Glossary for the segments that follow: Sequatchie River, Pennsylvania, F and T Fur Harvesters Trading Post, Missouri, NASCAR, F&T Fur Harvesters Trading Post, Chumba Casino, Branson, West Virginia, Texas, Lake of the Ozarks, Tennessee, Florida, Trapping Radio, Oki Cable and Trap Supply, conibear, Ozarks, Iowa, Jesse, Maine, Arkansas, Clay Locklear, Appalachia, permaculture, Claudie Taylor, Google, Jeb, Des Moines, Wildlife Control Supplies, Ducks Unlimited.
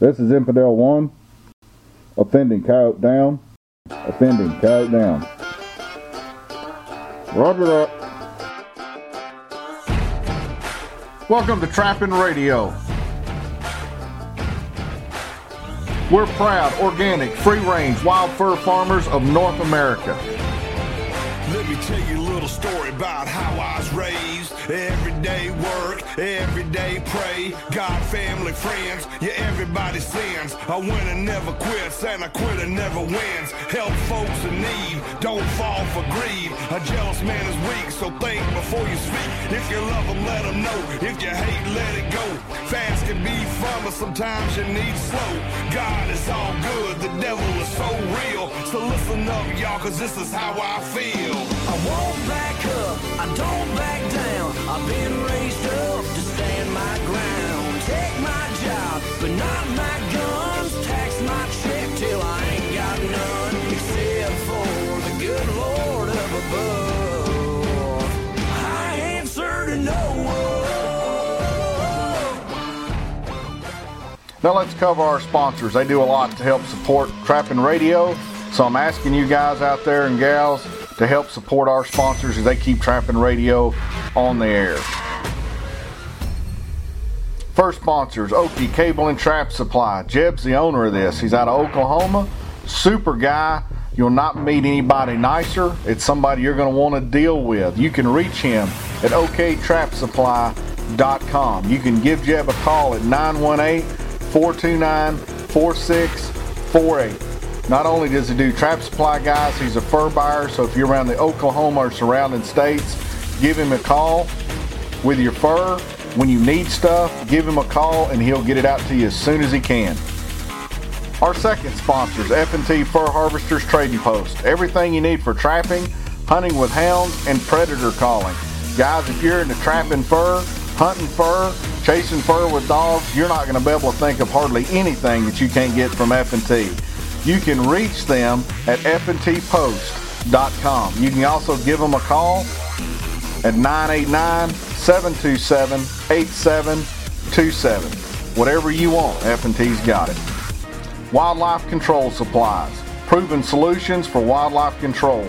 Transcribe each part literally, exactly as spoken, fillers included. This is Infidel one. Offending coyote down. Offending coyote down. Roger that. Welcome to Trapping Radio. We're proud, organic, free-range, wild fur farmers of North America. Let me tell you a little story about how I was raised. Everyday work, everyday pray. God, family, friends, yeah, everybody sins. I win and never quits, and I quit and never wins. Help folks in need, don't fall for greed. A jealous man is weak, so think before you speak. If you love them, let them know. If you hate, let it go. Fast can be fun, but sometimes you need slow. God is all good, the devil is so real. So listen up, y'all, cause this is how I feel. I won't back up, I don't back down. I've been raised up to stand my ground. Take my job, but not my guns. Tax my check till I ain't got none, except for the good Lord up above. I answer to no one. Now let's cover our sponsors. They do a lot to help support Trapping Radio. So I'm asking you guys out there and gals to help support our sponsors as they keep Trapping Radio on the air. First sponsors, Oki Cable and Trap Supply. Jeb's the owner of this. He's out of Oklahoma. Super guy. You'll not meet anybody nicer. It's somebody you're going to want to deal with. You can reach him at O K trap supply dot com. You can give Jeb a call at nine one eight, four two nine, four six four eight. Not only does he do trap supply, guys, he's a fur buyer, so if you're around the Oklahoma or surrounding states, give him a call with your fur. When you need stuff, give him a call, and he'll get it out to you as soon as he can. Our second sponsor is F and T Fur Harvesters Trading Post. Everything you need for trapping, hunting with hounds, and predator calling. Guys, if you're into trapping fur, hunting fur, chasing fur with dogs, you're not going to be able to think of hardly anything that you can't get from F and T. You can reach them at f and t post dot com. You can also give them a call at nine eight nine, seven two seven, eight seven two seven. Whatever you want, F and T's got it. Wildlife Control Supplies. Proven solutions for wildlife control.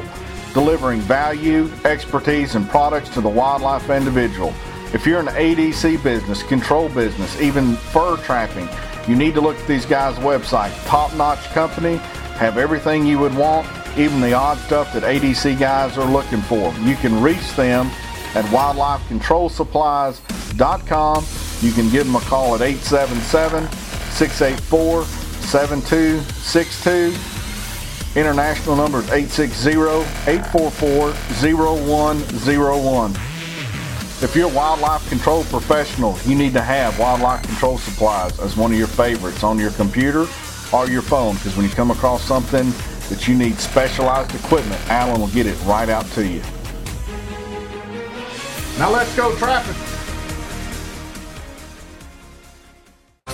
Delivering value, expertise, and products to the wildlife individual. If you're in the A D C business, control business, even fur trapping, you need to look at these guys' website. Top-notch company, have everything you would want, even the odd stuff that A D C guys are looking for. You can reach them at wildlife control supplies dot com. You can give them a call at eight seven seven, six eight four, seven two six two. International number is eight six zero, eight four four, zero one zero one. If you're a wildlife control professional, you need to have Wildlife Control Supplies as one of your favorites on your computer or your phone, because when you come across something that you need specialized equipment, Alan will get it right out to you. Now let's go trapping.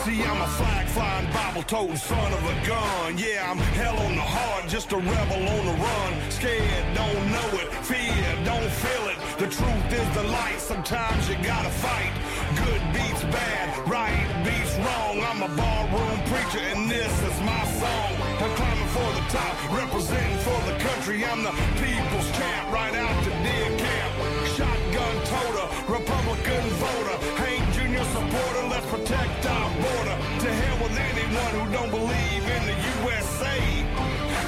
See, I'm a flag-flying, Bible-toting son of a gun. Yeah, I'm hell on the heart, just a rebel on the run. Scared, don't know it. Fear, don't feel it. The truth is the light, sometimes you gotta fight. Good beats bad, right beats wrong. I'm a barroom preacher and this is my song. I'm climbing for the top, representing for the country. I'm the people's champ, right out to deer camp. Shotgun toter, Republican voter, Hank Junior supporter, let's protect our border. To hell with anyone who don't believe in the U S A,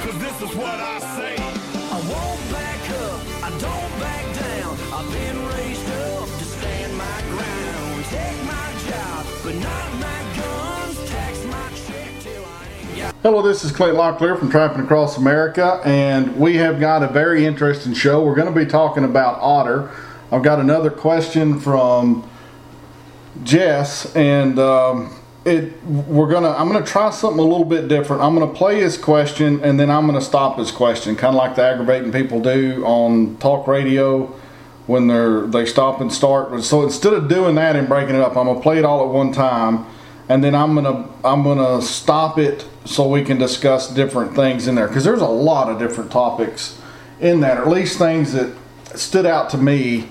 cause this is what I say. I won't back up, I don't back down. I've been raised up to stand my ground. Take my job, but not my guns. Tax my check till I ain't got. Hello, this is Clay Locklear from Trapping Across America, and we have got a very interesting show. We're going to be talking about otter. I've got another question from Jess, and um, it we're gonna I'm gonna try something a little bit different. I'm gonna play his question and then I'm gonna stop his question, kind of like the aggravating people do on talk radio when they're they stop and start. So instead of doing that and breaking it up, I'm gonna play it all at one time, and then I'm gonna I'm gonna stop it so we can discuss different things in there, because there's a lot of different topics in that, or at least things that stood out to me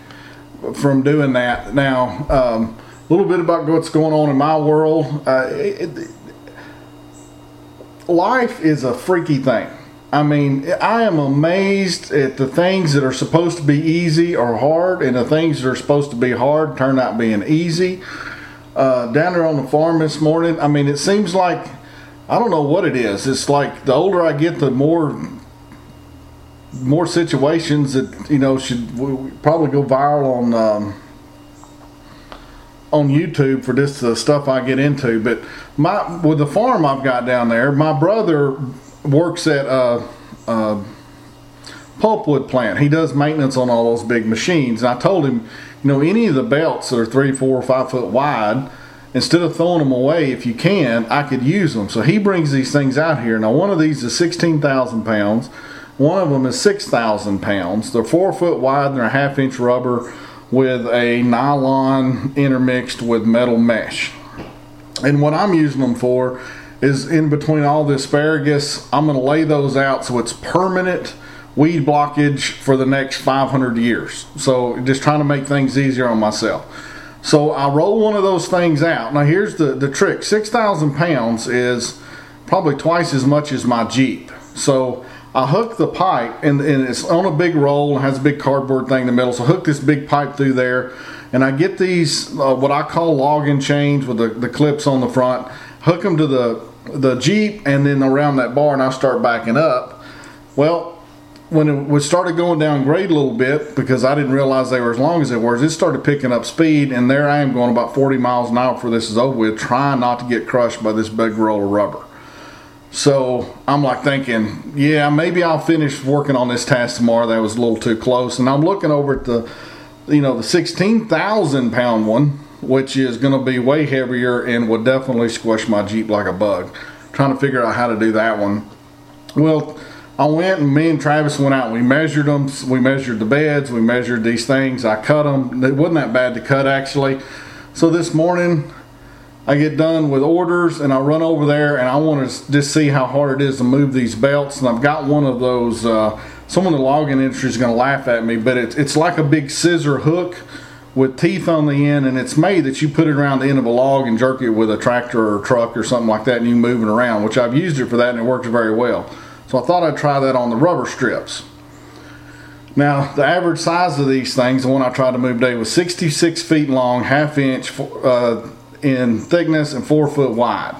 from doing that. Now. Um, A little bit about what's going on in my world. Uh, it, life is a freaky thing. I mean, I am amazed at the things that are supposed to be easy or hard, and the things that are supposed to be hard turn out being easy. Uh, down there on the farm this morning, I mean, it seems like, I don't know what it is. It's like the older I get, the more more situations that, you know, should probably go viral on um, on YouTube for this uh, stuff I get into. But my with the farm I've got down there, my brother works at a, a pulpwood plant. He does maintenance on all those big machines. And I told him, you know, any of the belts that are three, four, or five foot wide, instead of throwing them away, if you can, I could use them. So he brings these things out here. Now, one of these is sixteen thousand pounds. One of them is six thousand pounds. They're four foot wide and they're a half inch rubber with a nylon intermixed with metal mesh. And what I'm using them for is in between all the asparagus, I'm going to lay those out so it's permanent weed blockage for the next five hundred years. So just trying to make things easier on myself. So I roll one of those things out. Now here's the, the trick. six thousand pounds is probably twice as much as my Jeep. So I hook the pipe, and, and it's on a big roll and has a big cardboard thing in the middle. So hook this big pipe through there, and I get these uh, what I call logging chains with the, the clips on the front. Hook them to the the Jeep and then around that bar, and I start backing up. Well, when it was started going down grade a little bit, because I didn't realize they were as long as they were, it started picking up speed, and there I am going about forty miles an hour before this is over with, trying not to get crushed by this big roll of rubber. So I'm like thinking, yeah, maybe I'll finish working on this task tomorrow. That was a little too close. And I'm looking over at the, you know, the sixteen thousand pound one, which is going to be way heavier and will definitely squish my Jeep like a bug. I'm trying to figure out how to do that one. Well, I went and me and Travis went out and we measured them. We measured the beds. We measured these things. I cut them. It wasn't that bad to cut, actually. So this morning I get done with orders and I run over there and I want to just see how hard it is to move these belts. And I've got one of those, uh, someone in the logging industry is going to laugh at me, but it's, it's like a big scissor hook with teeth on the end, and it's made that you put it around the end of a log and jerk it with a tractor or a truck or something like that, and you move it around, which I've used it for that and it works very well. So I thought I'd try that on the rubber strips. Now, the average size of these things, the one I tried to move today, was sixty-six feet long, half inch uh, in thickness, and four foot wide.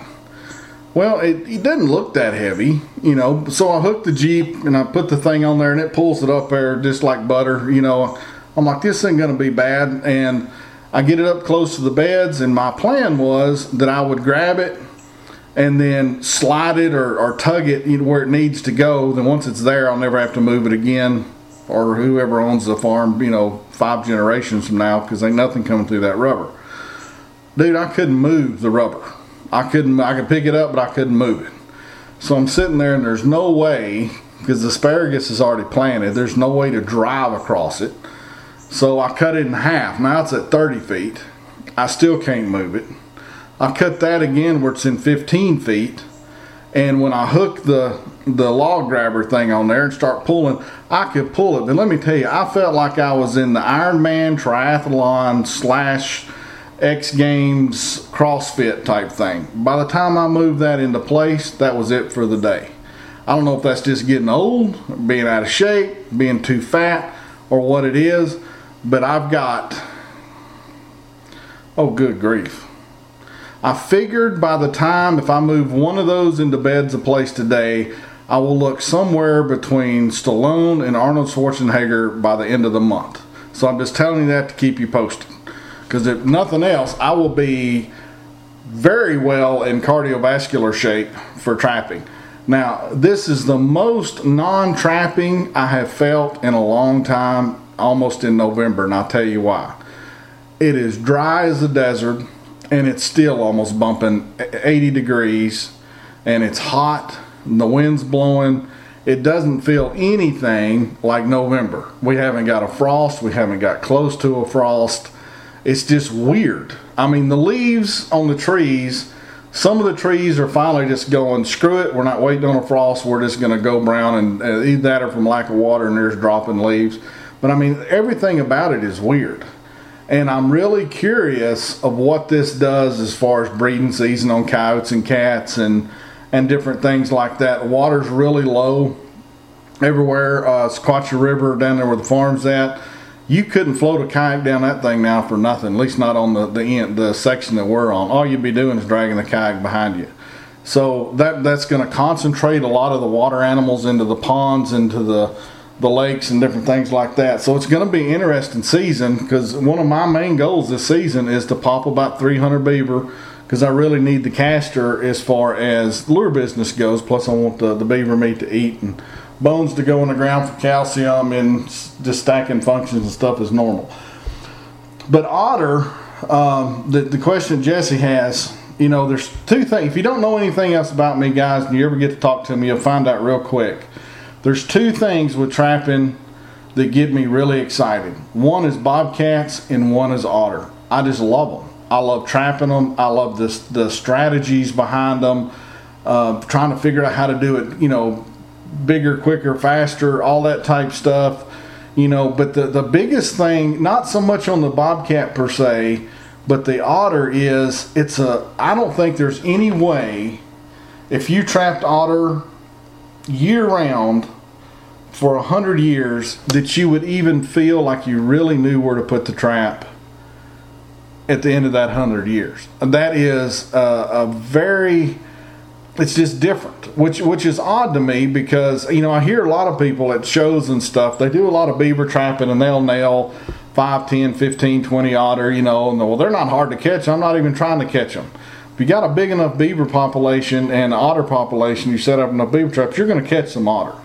Well, it, it doesn't look that heavy, you know, so I hooked the Jeep and I put the thing on there and it pulls it up there just like butter, you know. I'm like, this isn't going to be bad, and I get it up close to the beds, and my plan was that I would grab it and then slide it or, or tug it where it needs to go. Then once it's there, I'll never have to move it again, or whoever owns the farm, you know, five generations from now, because ain't nothing coming through that rubber. Dude, I couldn't move the rubber. I couldn't, I could pick it up, but I couldn't move it. So I'm sitting there, and there's no way, because the asparagus is already planted, there's no way to drive across it. So I cut it in half. Now it's at thirty feet. I still can't move it. I cut that again where it's in fifteen feet. And when I hook the, the log grabber thing on there and start pulling, I could pull it. But let me tell you, I felt like I was in the Ironman triathlon slash X Games CrossFit type thing. By the time I moved that into place, that was it for the day. I don't know if that's just getting old, being out of shape, being too fat, or what it is. But I've got, oh good grief. I figured by the time if I move one of those into beds a place today, I will look somewhere between Stallone and Arnold Schwarzenegger by the end of the month. So I'm just telling you that to keep you posted. Because if nothing else, I will be very well in cardiovascular shape for trapping. Now, this is the most non-trapping I have felt in a long time. Almost in November, and I'll tell you why. It is dry as the desert, and it's still almost bumping eighty degrees, and it's hot, and the wind's blowing. It doesn't feel anything like November. We haven't got a frost, we haven't got close to a frost. It's just weird. I mean, the leaves on the trees, some of the trees are finally just going, screw it, we're not waiting on a frost, we're just going to go brown, and either that or from lack of water, and there's dropping leaves. But I mean, everything about it is weird. And I'm really curious of what this does as far as breeding season on coyotes and cats and and different things like that. The water's really low everywhere. Uh, Sequatchie River down there where the farm's at, you couldn't float a kayak down that thing now for nothing, at least not on the, the, end, the section that we're on. All you'd be doing is dragging the kayak behind you. So that, that's going to concentrate a lot of the water animals into the ponds, into the the lakes and different things like that. So it's going to be an interesting season, because one of my main goals this season is to pop about three hundred beaver, because I really need the caster as far as lure business goes. Plus I want the, the beaver meat to eat and bones to go in the ground for calcium, and just stacking functions and stuff is normal. But otter, um, the, the question Jesse has, you know, there's two things. If you don't know anything else about me, guys, and you ever get to talk to me, you'll find out real quick. There's two things with trapping that get me really excited. One is bobcats and one is otter. I just love them. I love trapping them. I love this, the strategies behind them, uh, trying to figure out how to do it, you know, bigger, quicker, faster, all that type stuff. You know, but the, the biggest thing, not so much on the bobcat per se, but the otter is, it's a, I don't think there's any way, if you trapped otter year round for a hundred years, that you would even feel like you really knew where to put the trap at the end of that hundred years. That is a, a very, it's just different, which which is odd to me, because, you know, I hear a lot of people at shows and stuff, they do a lot of beaver trapping and they'll nail five, ten, fifteen, twenty otter, you know, and well, they're not hard to catch. I'm not even trying to catch them. If you got a big enough beaver population and otter population, you set up enough beaver traps, you're going to catch some otter.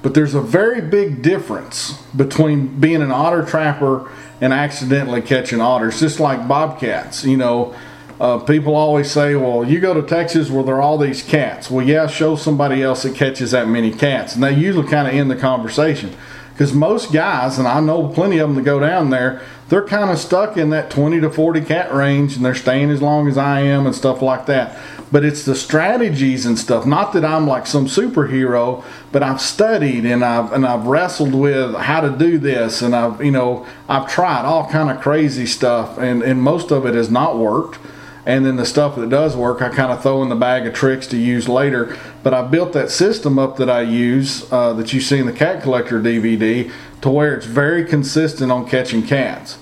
But there's a very big difference between being an otter trapper and accidentally catching otters, just like bobcats. You know, uh, people always say, well, you go to Texas where there are all these cats. Well, yeah, show somebody else that catches that many cats. And they usually kind of end the conversation, because most guys, and I know plenty of them that go down there, they're kind of stuck in that twenty to forty cat range, and they're staying as long as I am and stuff like that. But it's the strategies and stuff. Not that I'm like some superhero, but I've studied and I've and I've wrestled with how to do this, and I've, you know, I've tried all kind of crazy stuff, and, and most of it has not worked. And then the stuff that does work, I kind of throw in the bag of tricks to use later. But I built that system up that I use, uh, that you see in the Cat Collector D V D, to where it's very consistent on catching cats.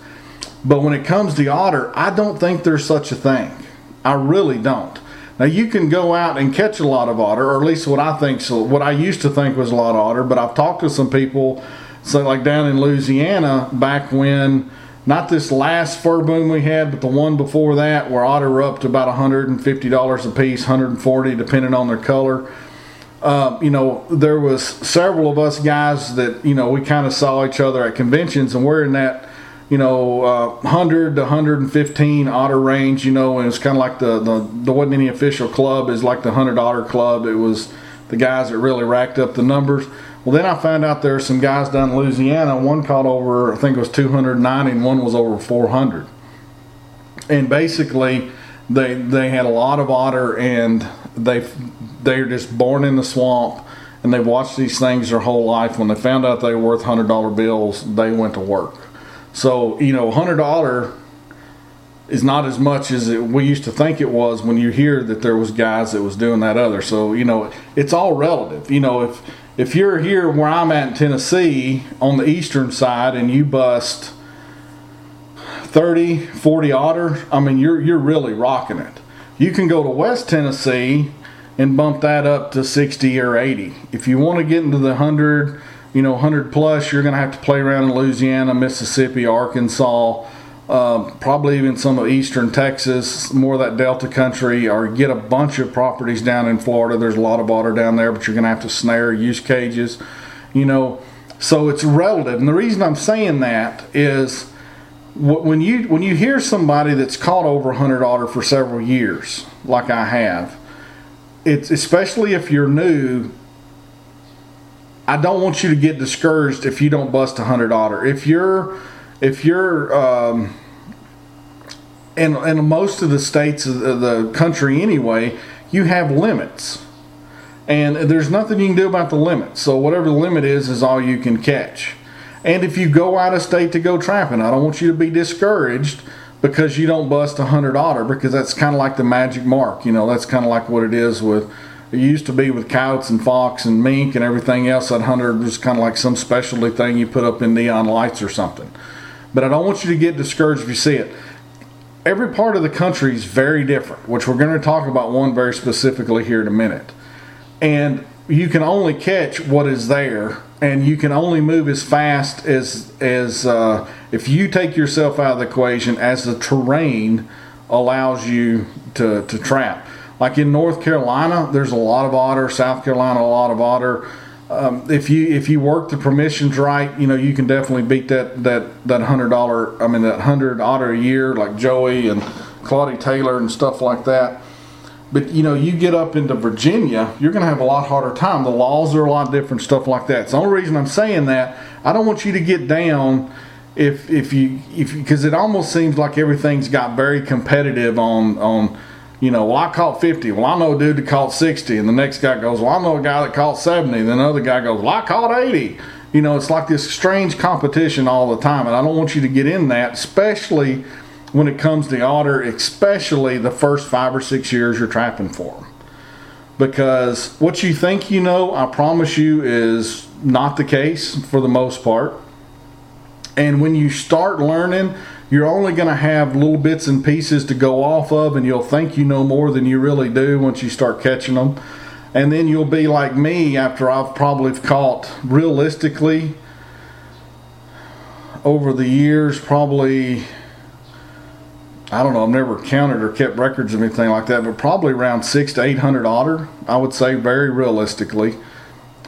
But when it comes to otter, I don't think there's such a thing. I really don't. Now, you can go out and catch a lot of otter, or at least what I think, so what I used to think was a lot of otter. But I've talked to some people, so like down in Louisiana, back when, not this last fur boom we had, but the one before that, where otter were up to about one hundred fifty dollars a piece, one hundred forty dollars depending on their color. Uh, you know, there was several of us guys that, you know, we kind of saw each other at conventions, and we're in that, you know, uh, one hundred to one hundred fifteen otter range, you know, and it's kind of like the, the, there wasn't any official club. It's like the one hundred Otter Club. It was the guys that really racked up the numbers. Well, then I found out there are some guys down in Louisiana. One caught over, I think it was two hundred ninety, and one was over four hundred. And basically, they they had a lot of otter, and they they're just born in the swamp, and they've watched these things their whole life. When they found out they were worth one hundred dollar bills, they went to work. So, you know, one hundred dollars is not as much as it, we used to think it was, when you hear that there was guys that was doing that other. So, you know, it's all relative. You know, if... If you're here where I'm at in Tennessee on the eastern side and you bust thirty, forty otter, I mean, you're you're really rocking it. You can go to West Tennessee and bump that up to sixty or eighty. If you want to get into the one hundred, you know, one hundred plus, you're going to have to play around in Louisiana, Mississippi, Arkansas, uh, probably even some of eastern Texas, more of that Delta country, or get a bunch of properties down in Florida. There's a lot of otter down there, but you're going to have to snare, use cages, you know. So it's relative. And the reason I'm saying that is when you when you hear somebody that's caught over one hundred otter for several years, like I have, it's especially if you're new, I don't want you to get discouraged if you don't bust one hundred otter. If you're If you're um, in, in most of the states of the country anyway, you have limits. And there's nothing you can do about the limit. So whatever the limit is, is all you can catch. And if you go out of state to go trapping, I don't want you to be discouraged because you don't bust a hundred otter, because that's kind of like the magic mark. You know, that's kind of like what it is with, it used to be with coyotes and fox and mink and everything else. That hunter was kind of like some specialty thing you put up in neon lights or something. But I don't want you to get discouraged if you see it. Every part of the country is very different, which we're going to talk about one very specifically here in a minute. And you can only catch what is there, and you can only move as fast as, as uh, if you take yourself out of the equation, as the terrain allows you to, to trap. Like in North Carolina, there's a lot of otter. South Carolina, a lot of otter. Um, if you if you work the permissions right, you know, you can definitely beat that that that hundred dollar. I mean that hundred otter a year, like Joey and Claudie Taylor and stuff like that. But you know, you get up into Virginia, you're going to have a lot harder time. The laws are a lot different, stuff like that. It's the only reason I'm saying that. I don't want you to get down if if you if because it almost seems like everything's got very competitive on on. You know, well, I caught fifty. Well, I know a dude that caught sixty. And the next guy goes, well, I know a guy that caught seventy. And then another guy goes, well, I caught eighty. You know, it's like this strange competition all the time. And I don't want you to get in that, especially when it comes to otter, especially the first five or six years you're trapping for them. Because what you think you know, I promise you, is not the case for the most part. And when you start learning, you're only going to have little bits and pieces to go off of, and you'll think you know more than you really do once you start catching them. And then you'll be like me after I've probably caught, realistically, over the years, probably, I don't know, I've never counted or kept records of anything like that, but probably around six to eight hundred otter, I would say, very realistically.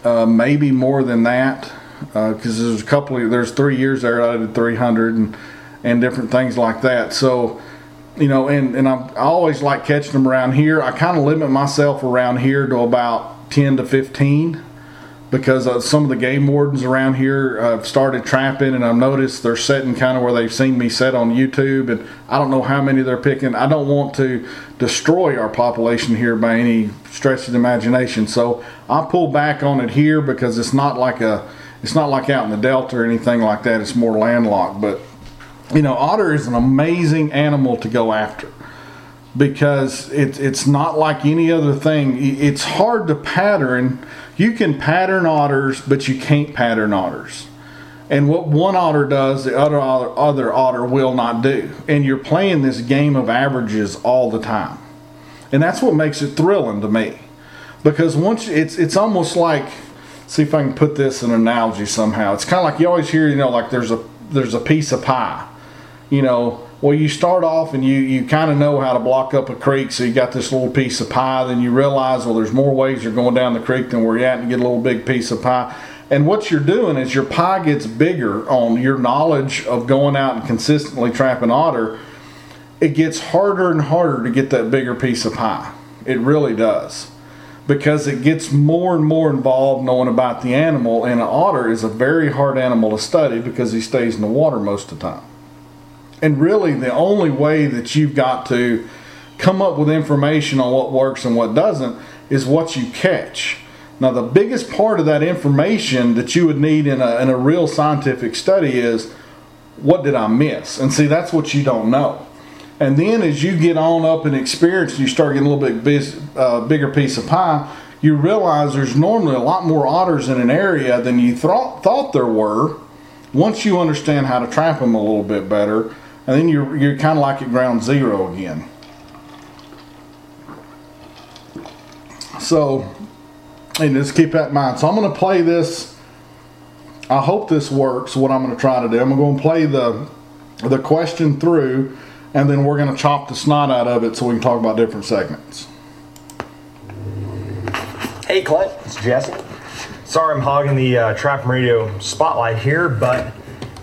Uh, maybe more than that, because uh, there's a couple of, there's three years there I did three hundred, and and different things like that. So, you know, and, and I'm, I always like catching them around here. I kind of limit myself around here to about ten to fifteen because of some of the game wardens around here have started trapping, and I've noticed they're setting kind of where they've seen me set on YouTube, and I don't know how many they're picking. I don't want to destroy our population here by any stretch of the imagination. So I pull back on it here because it's not like a, it's not like out in the Delta or anything like that. It's more landlocked, but you know, otter is an amazing animal to go after because it, it's not like any other thing. It's hard to pattern. You can pattern otters, but you can't pattern otters. And what one otter does, the other otter, other otter will not do. And you're playing this game of averages all the time. And that's what makes it thrilling to me. Because once it's it's almost like, see if I can put this in an analogy somehow. It's kind of like you always hear, you know, like there's a there's a piece of pie. You know, well, you start off and you, you kind of know how to block up a creek, so you got this little piece of pie. Then you realize, well, there's more ways you're going down the creek than where you're at, and you get a little big piece of pie. And what you're doing is your pie gets bigger on your knowledge of going out and consistently trapping otter. It gets harder and harder to get that bigger piece of pie. It really does. Because it gets more and more involved knowing about the animal. And an otter is a very hard animal to study because he stays in the water most of the time. And really, the only way that you've got to come up with information on what works and what doesn't is what you catch. Now, the biggest part of that information that you would need in a, in a real scientific study is, what did I miss? And see, that's what you don't know. And then as you get on up in experience, you start getting a little bit busy, uh, bigger piece of pie, you realize there's normally a lot more otters in an area than you th- thought there were, once you understand how to trap them a little bit better. And then you're, you're kind of like at ground zero again. So, and just keep that in mind. So I'm going to play this. I hope this works, what I'm going to try to do. I'm going to play the the question through, and then we're going to chop the snot out of it so we can talk about different segments. Hey, Clay. It's Jesse. Sorry I'm hogging the uh, Trapping Radio spotlight here, but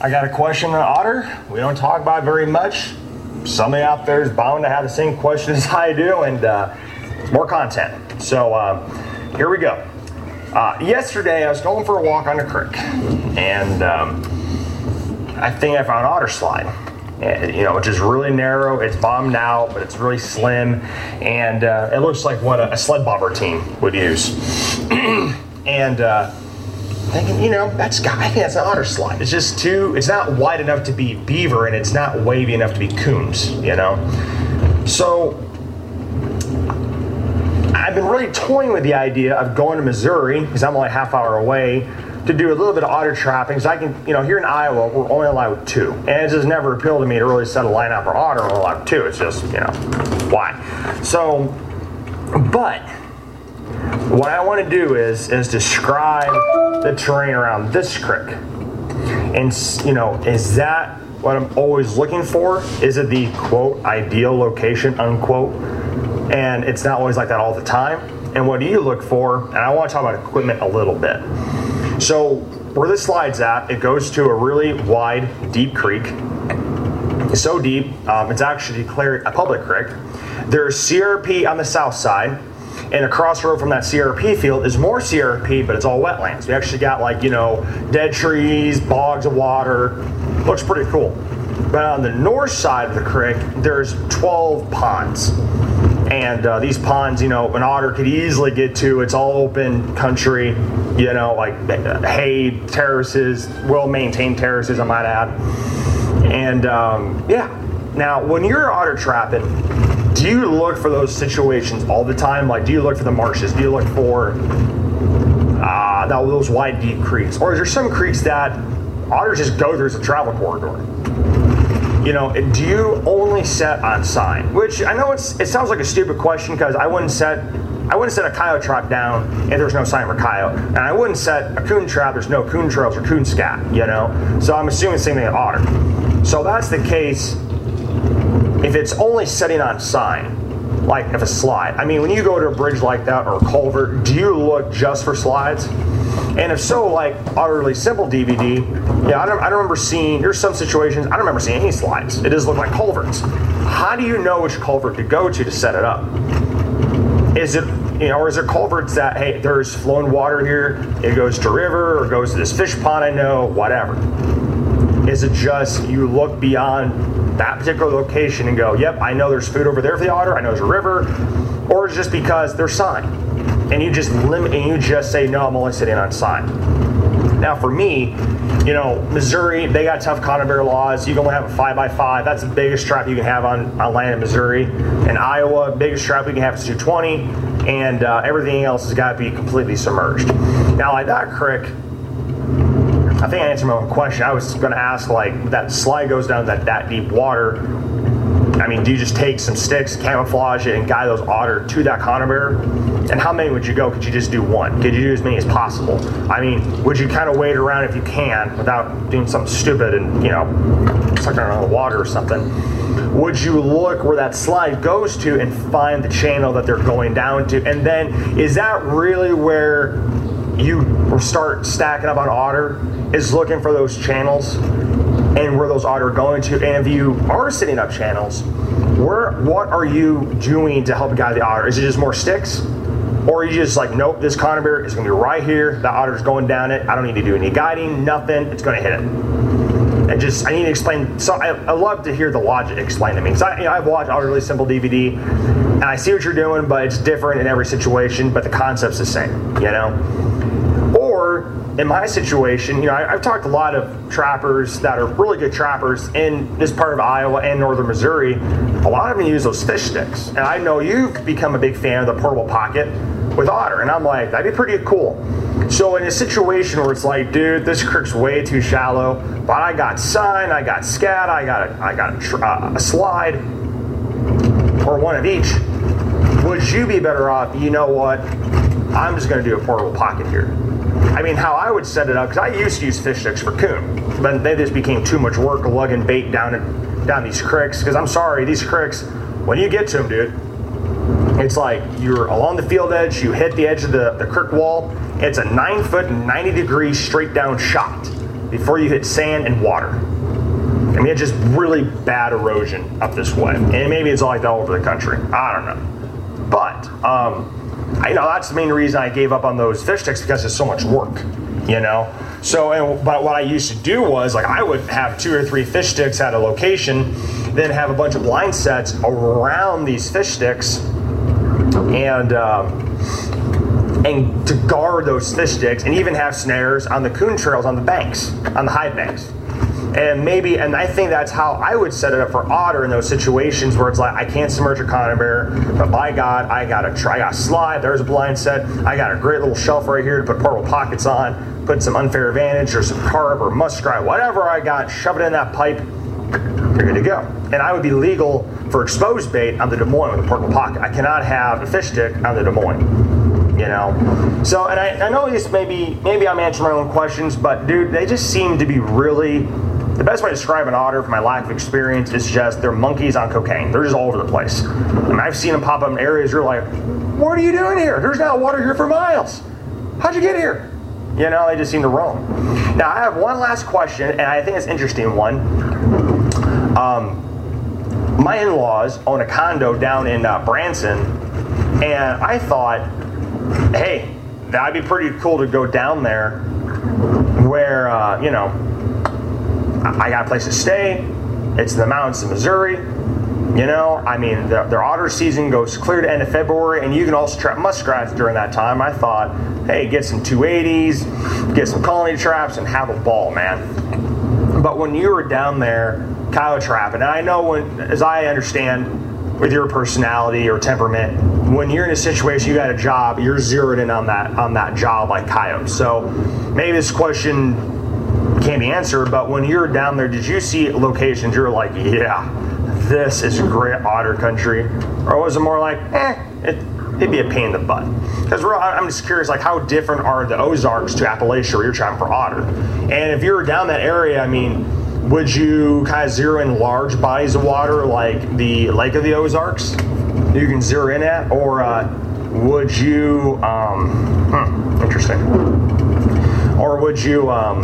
I got a question on otter. We don't talk about it very much. Somebody out there is bound to have the same question as I do, and uh, more content. So um, here we go. Uh, yesterday, I was going for a walk on the creek, and um, I think I found an otter slide. And, you know, it's just really narrow. It's bombed out, but it's really slim, and uh, it looks like what a, a sled bobber team would use. and uh, thinking, you know, that's got, I think that's an otter slide. It's just too, it's not wide enough to be beaver, and it's not wavy enough to be coons, you know? So I've been really toying with the idea of going to Missouri, because I'm only a half hour away, to do a little bit of otter trapping. So I can, you know, here in Iowa, we're only allowed two. And it just never appealed to me to really set a line up for otter, we're allowed two. It's just, you know, why? So, but what I want to do is is describe the terrain around this creek. And, you know, is that what I'm always looking for? Is it the, quote, ideal location, unquote? And it's not always like that all the time. And what do you look for? And I want to talk about equipment a little bit. So where this slide's at, it goes to a really wide, deep creek. It's so deep, um, it's actually declared a public creek. There's C R P on the south side, and across the road from that C R P field is more C R P, but it's all wetlands. We actually got, like, you know, dead trees, bogs of water. Looks pretty cool. But on the north side of the creek, there's twelve ponds. And uh, these ponds, you know, an otter could easily get to. It's all open country, you know, like hay, terraces, well-maintained terraces, I might add. And, um, yeah. Now, when you're otter trapping, do you look for those situations all the time? Like, do you look for the marshes? Do you look for uh, that, those wide, deep creeks? Or is there some creeks that otters just go through as a travel corridor? You know, do you only set on sign? Which I know it's it sounds like a stupid question, because I wouldn't set I wouldn't set a coyote trap down if there's no sign for coyote, and I wouldn't set a coon trap. There's no coon trails or coon scat. You know, so I'm assuming the same thing at otter. So that's the case if it's only setting on sign, like if a slide. I mean, when you go to a bridge like that or a culvert, do you look just for slides? And if so, like utterly simple D V D, yeah, I don't, I don't remember seeing, there's some situations, I don't remember seeing any slides. It does look like culverts. How do you know which culvert to go to to set it up? Is it, you know, or is there culverts that, hey, there's flowing water here, it goes to river, or goes to this fish pond I know, whatever. Is it just you look beyond that particular location and go, yep, I know there's food over there for the otter, I know there's a river, or is it just because they're signed? And you just limit, and you just say, no, I'm only sitting on sign. Now for me, you know, Missouri, they got tough conibear laws. You can only have a five by five. That's the biggest trap you can have on, on land in Missouri. In Iowa, biggest trap we can have is two twenty, and uh, everything else has got to be completely submerged. Now, like that creek, I think I answered my own question. I was going to ask, like, that slide goes down that, that deep water. I mean, do you just take some sticks, camouflage it, and guide those otter to that conibear? And how many would you go? Could you just do one? Could you do as many as possible? I mean, would you kind of wait around if you can without doing something stupid and, you know, sucking on the water or something? Would you look where that slide goes to and find the channel that they're going down to? And then is that really where you start stacking up on otter, is looking for those channels and where those otter are going to? And if you are setting up channels, where, what are you doing to help guide the otter? Is it just more sticks? Or you just like, nope, this conibear is going to be right here. The otter's going down it. I don't need to do any guiding, nothing. It's going to hit it. And just, I need to explain. So I, I love to hear the logic explained to me. Because I, you know, I've watched Otter Really Simple D V D, and I see what you're doing, but it's different in every situation. But the concept's the same, you know? Or in my situation, you know, I, I've talked to a lot of trappers that are really good trappers in this part of Iowa and northern Missouri. A lot of them use those fish sticks. And I know you've become a big fan of the portable pocket with otter, and I'm like, that'd be pretty cool. So in a situation where it's like, dude, this creek's way too shallow, but I got sign, I got scat, I got a, I got a, tr- uh, a slide, or one of each, would you be better off, you know what, I'm just gonna do a portable pocket here? I mean, how I would set it up, because I used to use fish sticks for coon, but they just became too much work lugging bait down, and, down these creeks, because I'm sorry, these creeks, when you get to them, dude, it's like you're along the field edge, you hit the edge of the, the creek wall. It's a nine foot, ninety degree straight down shot before you hit sand and water. I mean, it's just really bad erosion up this way. And maybe it's like that all over the country. I don't know. But, um, I, you know, that's the main reason I gave up on those fish sticks, because it's so much work, you know? So, and, but what I used to do was, like, I would have two or three fish sticks at a location, then have a bunch of line sets around these fish sticks. And um, and to guard those fish sticks, and even have snares on the coon trails on the banks, on the high banks. And maybe, and I think that's how I would set it up for otter in those situations where it's like, I can't submerge a conibear, but by God, I got a try, I got a slide, there's a blind set, I got a great little shelf right here to put portable pockets on, put some unfair advantage or some carp or muskrat, whatever I got, shove it in that pipe, you're good to go. And I would be legal for exposed bait on the Des Moines with a portable pocket. I cannot have a fish stick on the Des Moines. You know, so and I, I know this maybe maybe I'm answering my own questions, but dude, they just seem to be really, the best way to describe an otter from my lack of experience is just they're monkeys on cocaine. They're just all over the place. And I've seen them pop up in areas you're like, what are you doing here? There's not water here for miles. How'd you get here? You know, they just seem to roam. Now I have one last question, and I think it's an interesting one. Um, my in-laws own a condo down in uh, Branson, and I thought, hey, that'd be pretty cool to go down there where, uh, you know, I got a place to stay. It's in the mountains of Missouri. You know, I mean, the, their otter season goes clear to end of February, and you can also trap muskrats during that time. I thought, hey, get some two eighties, get some colony traps, and have a ball, man. But when you were down there coyote trapping, and I know when, as I understand, with your personality or temperament, when you're in a situation, you got a job, you're zeroed in on that on that job like coyotes. So maybe this question can't be answered, but when you're down there, did you see locations you're like, yeah, this is great otter country? Or was it more like, eh, it, it'd be a pain in the butt? Because I'm just curious, like, how different are the Ozarks to Appalachia where you're trying for otter? And if you were down that area, I mean, would you kind of zero in large bodies of water like the Lake of the Ozarks you can zero in at, or uh, would you, um, hmm, interesting, or would you, um,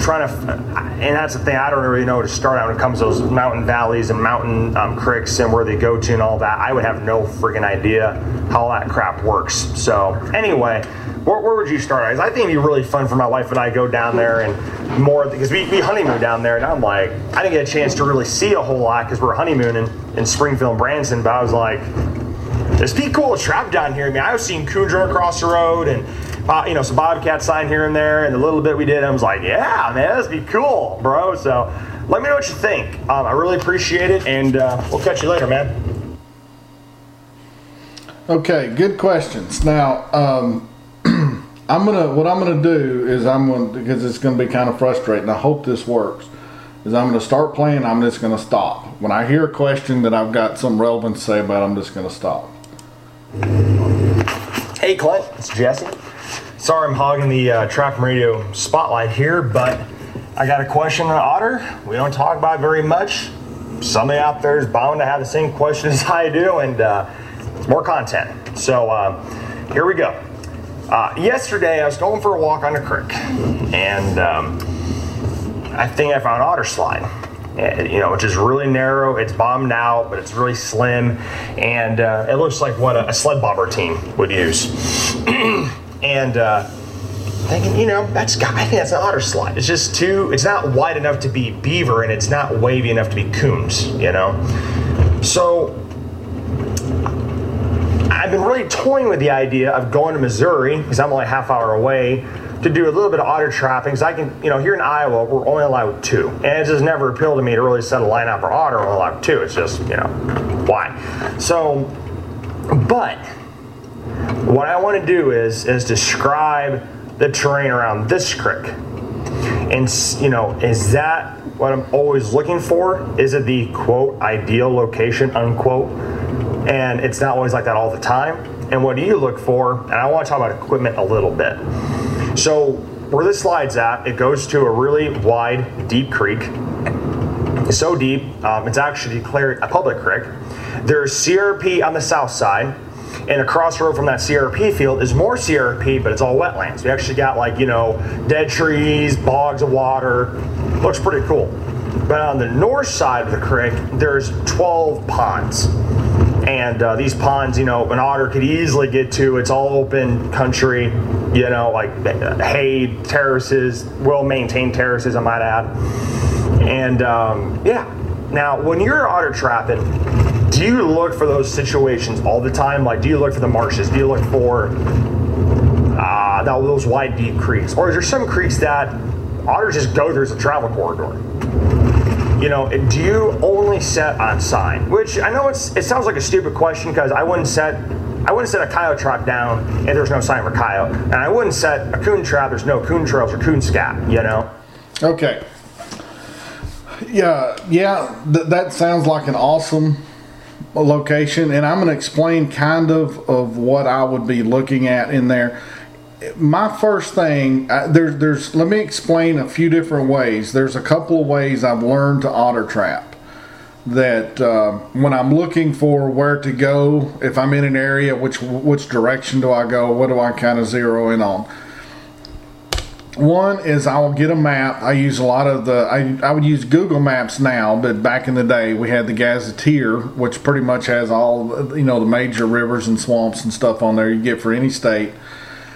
trying to, and that's the thing, I don't really know where to start out when it comes to those mountain valleys and mountain um, creeks and where they go to and all that. I would have no freaking idea how that crap works. So anyway, where, where would you start? I think it'd be really fun for my wife and I to go down there and more, because we, we honeymoon down there, and I'm like, I didn't get a chance to really see a whole lot because we're honeymooning in Springfield and Branson, but I was like, it's pretty cool to trap down here. I mean, I've seen coon drone across the road and, uh, you know, some bobcat sign here and there, and the little bit we did, I was like, yeah, man, that'd be cool, bro. So let me know what you think. Um, I really appreciate it, and uh, we'll catch you later, man. Okay, good questions. Now, um, I'm gonna. What I'm gonna do is I'm gonna, because it's gonna be kind of frustrating. I hope this works. Is I'm gonna start playing. I'm just gonna stop when I hear a question that I've got some relevance to say about. I'm just gonna stop. Hey, Clint. It's Jesse. Sorry, I'm hogging the uh, Trapping Radio spotlight here, but I got a question on otter. We don't talk about it very much. Somebody out there is bound to have the same question as I do, and uh, more content. So uh, here we go. Uh, yesterday, I was going for a walk on a creek, and um, I think I found an otter slide, and, you know, which is really narrow. It's bombed out, but it's really slim, and uh, it looks like what a, a sled bobber team would use. And uh, thinking, you know, that's got, I think that's an otter slide. It's just too, it's not wide enough to be beaver, and it's not wavy enough to be coons, you know? So I've been really toying with the idea of going to Missouri, because I'm only a half hour away, to do a little bit of otter trapping. Because I can, you know, here in Iowa, we're only allowed two. And it just never appealed to me to really set a line out for otter, we're allowed two. It's just, you know, why? So, but what I want to do is, is describe the terrain around this creek. And, you know, is that what I'm always looking for? Is it the, quote, ideal location, unquote? And it's not always like that all the time. And what do you look for? And I want to talk about equipment a little bit. So where this slide's at, it goes to a really wide, deep creek. It's so deep, um, it's actually declared a public creek. There's C R P on the south side, and across the road from that C R P field is more C R P, but it's all wetlands. We actually got, like, you know, dead trees, bogs of water. Looks pretty cool. But on the north side of the creek, there's twelve ponds. And uh, these ponds, you know, an otter could easily get to. It's all open country, you know, like hay, terraces, well-maintained terraces, I might add. And, um, yeah, Now, when you're otter trapping, do you look for those situations all the time? Like, do you look for the marshes? Do you look for uh, those wide, deep creeks? Or is there some creeks that otters just go through as a travel corridor? You know, do you only set on sign? Which I know it's it sounds like a stupid question, because I wouldn't set I wouldn't set a coyote trap down if there's no sign for coyote, and I wouldn't set a coon trap. There's no coon trails or coon scat. You know. Okay. Yeah, yeah. Th- that sounds like an awesome location, and I'm going to explain kind of of what I would be looking at in there. My first thing, there's, there's. Let me explain a few different ways. There's a couple of ways I've learned to otter trap. That uh, when I'm looking for where to go, if I'm in an area, which which direction do I go? What do I kind of zero in on? One is I'll get a map. I use a lot of the. I I would use Google Maps now, but back in the day we had the Gazetteer, which pretty much has all you know the major rivers and swamps and stuff on there you get for any state.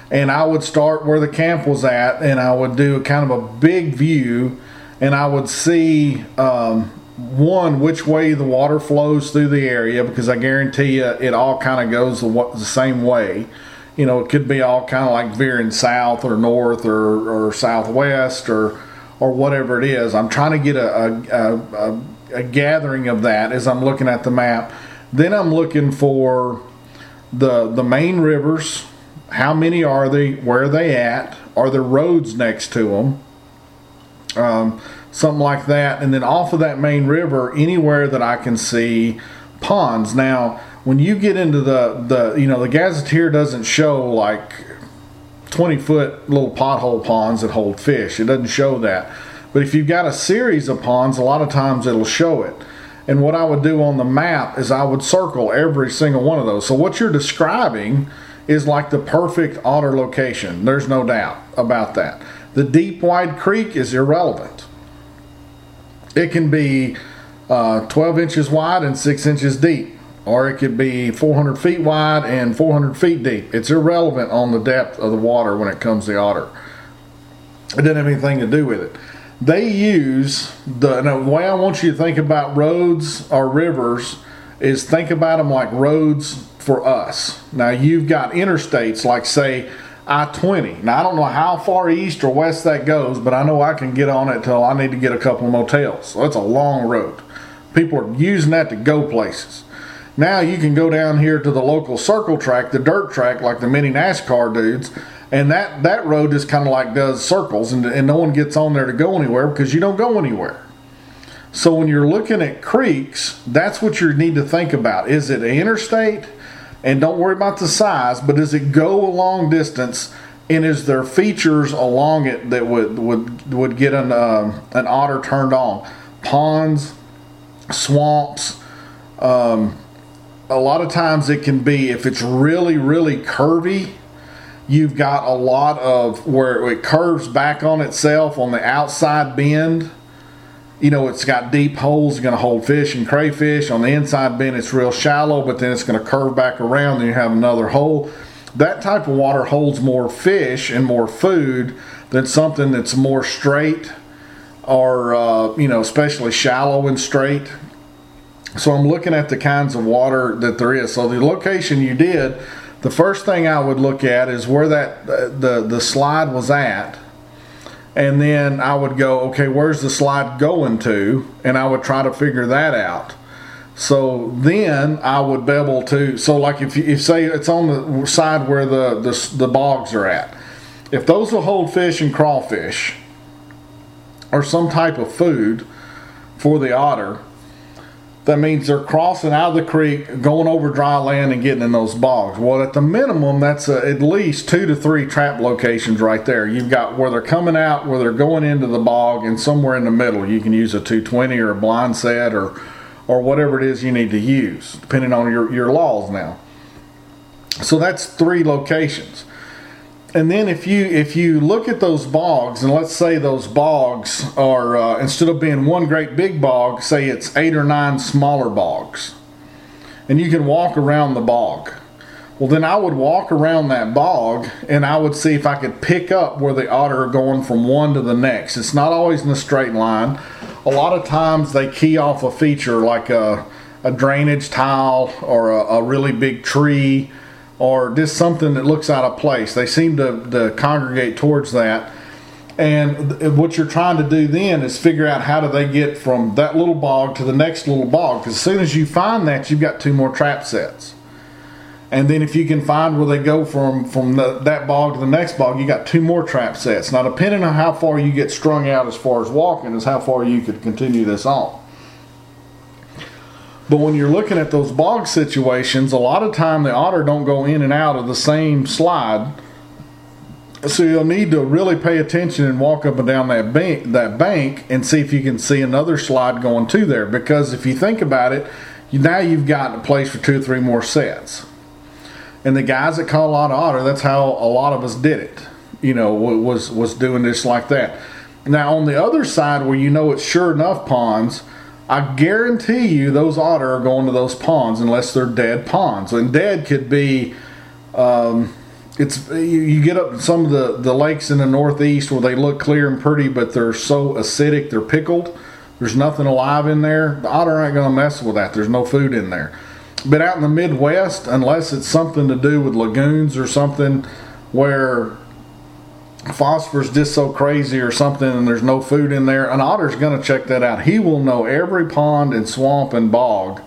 And I would start where the camp was at, and I would do kind of a big view, and I would see, um, one, which way the water flows through the area, because I guarantee you it all kind of goes the, the same way. You know, it could be all kind of like veering south or north or, or southwest or or whatever it is. I'm trying to get a, a, a, a gathering of that as I'm looking at the map. Then I'm looking for the the main rivers. How many are they? Where are they at? Are there roads next to them? Um, something like that. And then off of that main river, anywhere that I can see ponds. Now, when you get into the, the you know, the Gazetteer doesn't show like twenty-foot little pothole ponds that hold fish. It doesn't show that. But if you've got a series of ponds, a lot of times it'll show it. And what I would do on the map is I would circle every single one of those. So what you're describing is like the perfect otter location. There's no doubt about that. The deep, wide creek is irrelevant. It can be uh, twelve inches wide and six inches deep, or it could be four hundred feet wide and four hundred feet deep. It's irrelevant on the depth of the water when it comes to otter. It doesn't have anything to do with it. They use, the, now the way I want you to think about roads or rivers is think about them like roads for us. Now you've got interstates like say I twenty. Now I don't know how far east or west that goes, but I know I can get on it till I need to get a couple of motels. So it's a long road. People are using that to go places. Now you can go down here to the local circle track, the dirt track, like the mini NASCAR dudes, and that, that road just kind of like does circles and, and no one gets on there to go anywhere because you don't go anywhere. So when you're looking at creeks, that's what you need to think about. Is it an interstate? And don't worry about the size, but does it go a long distance, and is there features along it that would would, would get an um, an otter turned on? Ponds, swamps. Um, a lot of times it can be, if it's really, really curvy, you've got a lot of where it curves back on itself on the outside bend. You know, it's got deep holes, going to hold fish and crayfish. On the inside bend, it's real shallow, but then it's going to curve back around, and you have another hole. That type of water holds more fish and more food than something that's more straight or, uh, you know, especially shallow and straight. So I'm looking at the kinds of water that there is. So the location you did, the first thing I would look at is where that uh, the, the slide was at. And then I would go, okay, where's the slide going to? And I would try to figure that out. So then I would be able to, so like if you if say it's on the side where the, the, the bogs are at. If those will hold fish and crawfish or some type of food for the otter, that means they're crossing out of the creek, going over dry land and getting in those bogs. Well, at the minimum, that's a, at least two to three trap locations right there. You've got where they're coming out, where they're going into the bog, and somewhere in the middle. You can use a two twenty or a blind set or or whatever it is you need to use, depending on your, your laws now. So that's three locations. And then if you if you look at those bogs, and let's say those bogs are, uh, instead of being one great big bog, say it's eight or nine smaller bogs. And you can walk around the bog. Well, then I would walk around that bog, and I would see if I could pick up where the otter are going from one to the next. It's not always in a straight line. a lot of times they key off a feature like a, a drainage tile or a, a really big tree or just something that looks out of place. They seem to, to congregate towards that. And what you're trying to do then is figure out how do they get from that little bog to the next little bog. Because as soon as you find that, you've got two more trap sets. And then if you can find where they go from, from the, that bog to the next bog, you got two more trap sets. Now, depending on how far you get strung out as far as walking is how far you could continue this on. But when you're looking at those bog situations, a lot of time the otter don't go in and out of the same slide. So you'll need to really pay attention and walk up and down that bank, that bank and see if you can see another slide going to there. Because if you think about it, you, now you've got a place for two or three more sets. And the guys that caught a lot of otter, that's how a lot of us did it. You know, was, was doing this like that. Now on the other side where you know it's sure enough ponds, I guarantee you those otter are going to those ponds unless they're dead ponds. And dead could be... Um, It's you, you get up some of the, the lakes in the northeast where they look clear and pretty, but they're so acidic, they're pickled. There's nothing alive in there. The otter ain't going to mess with that. There's no food in there. But out in the Midwest, unless it's something to do with lagoons or something where phosphorus just so crazy or something and there's no food in there, an otter's going to check that out. He will know every pond and swamp and bog,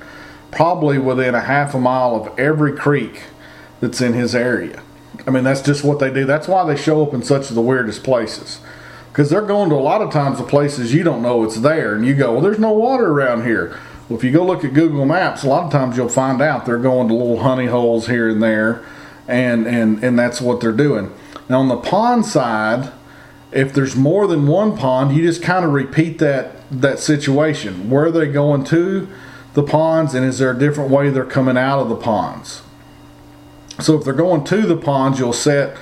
probably within a half a mile of every creek that's in his area. I mean, that's just what they do. That's why they show up in such of the weirdest places. Because they're going to a lot of times the places you don't know it's there. And you go, well, there's no water around here. Well, if you go look at Google Maps, a lot of times you'll find out they're going to little honey holes here and there. And, and, and that's what they're doing. Now, on the pond side, if there's more than one pond, you just kind of repeat that, that situation. Where are they going to the ponds? And is there a different way they're coming out of the ponds? So if they're going to the ponds, you'll set,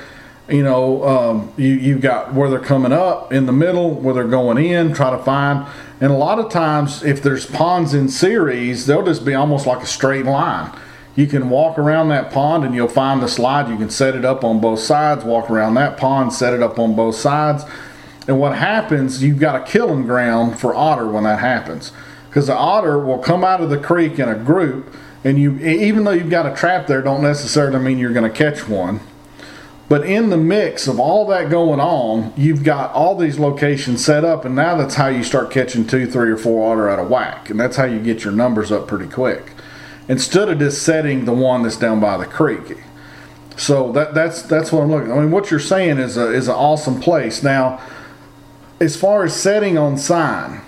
you know, um, you, you've got where they're coming up, in the middle, where they're going in, try to find. And a lot of times, if there's ponds in series, they'll just be almost like a straight line. You can walk around that pond and you'll find the slide. You can set it up on both sides, walk around that pond, set it up on both sides. And what happens, you've got a killing ground for otter when that happens. Because the otter will come out of the creek in a group. And you, even though you've got a trap there, don't necessarily mean you're going to catch one. But in the mix of all that going on, you've got all these locations set up, and now that's how you start catching two, three, or four otter out of whack. And that's how you get your numbers up pretty quick, instead of just setting the one that's down by the creek. So that, that's that's what I'm looking at. I mean, what you're saying is a, is an awesome place. Now, as far as setting on sign,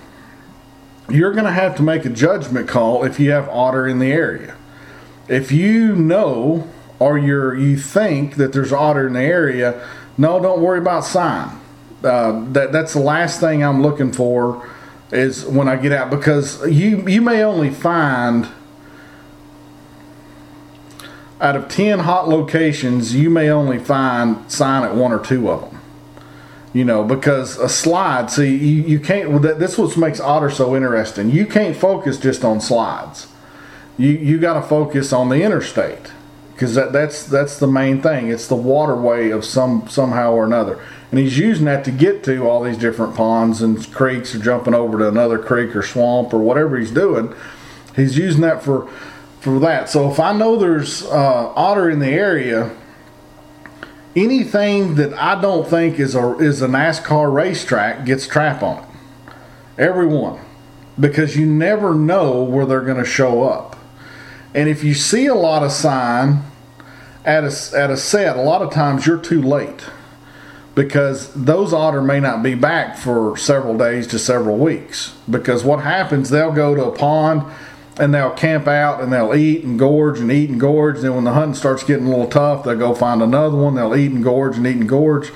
you're going to have to make a judgment call if you have otter in the area. If you know or you're, you think that there's otter in the area, no, don't worry about sign. Uh, that that's the last thing I'm looking for is when I get out, because you, you may only find out of ten hot locations, you may only find sign at one or two of them. You know, because a slide, see, you, you can't, this is what makes otter so interesting. You can't focus just on slides. You you got to focus on the interstate, because that, that's that's the main thing. It's the waterway of some somehow or another. And he's using that to get to all these different ponds and creeks, or jumping over to another creek or swamp or whatever he's doing. He's using that for, for that. So if I know there's uh, otter in the area, anything that I don't think is a is a NASCAR racetrack gets trap on it. Everyone. Because you never know where they're going to show up. And if you see a lot of sign at a, at a set, a lot of times you're too late. Because those otter may not be back for several days to several weeks. Because what happens, they'll go to a pond and they'll camp out and they'll eat and gorge and eat and gorge. Then when the hunting starts getting a little tough, they'll go find another one. They'll eat and gorge and eat and gorge.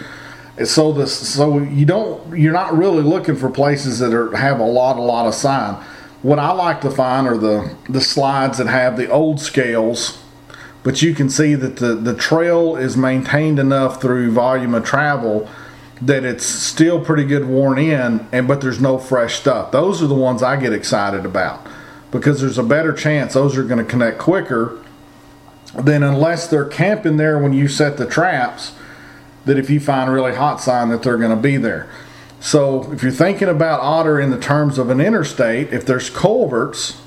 And so this, so you don't, you're not really looking for places that are, have a lot, a lot of sign. What I like to find are the, the slides that have the old scales, but you can see that the, the trail is maintained enough through volume of travel that it's still pretty good worn in, and but there's no fresh stuff. Those are the ones I get excited about. Because there's a better chance those are going to connect quicker than unless they're camping there when you set the traps, that if you find a really hot sign that they're going to be there. So if you're thinking about otter in the terms of an interstate, if there's culverts,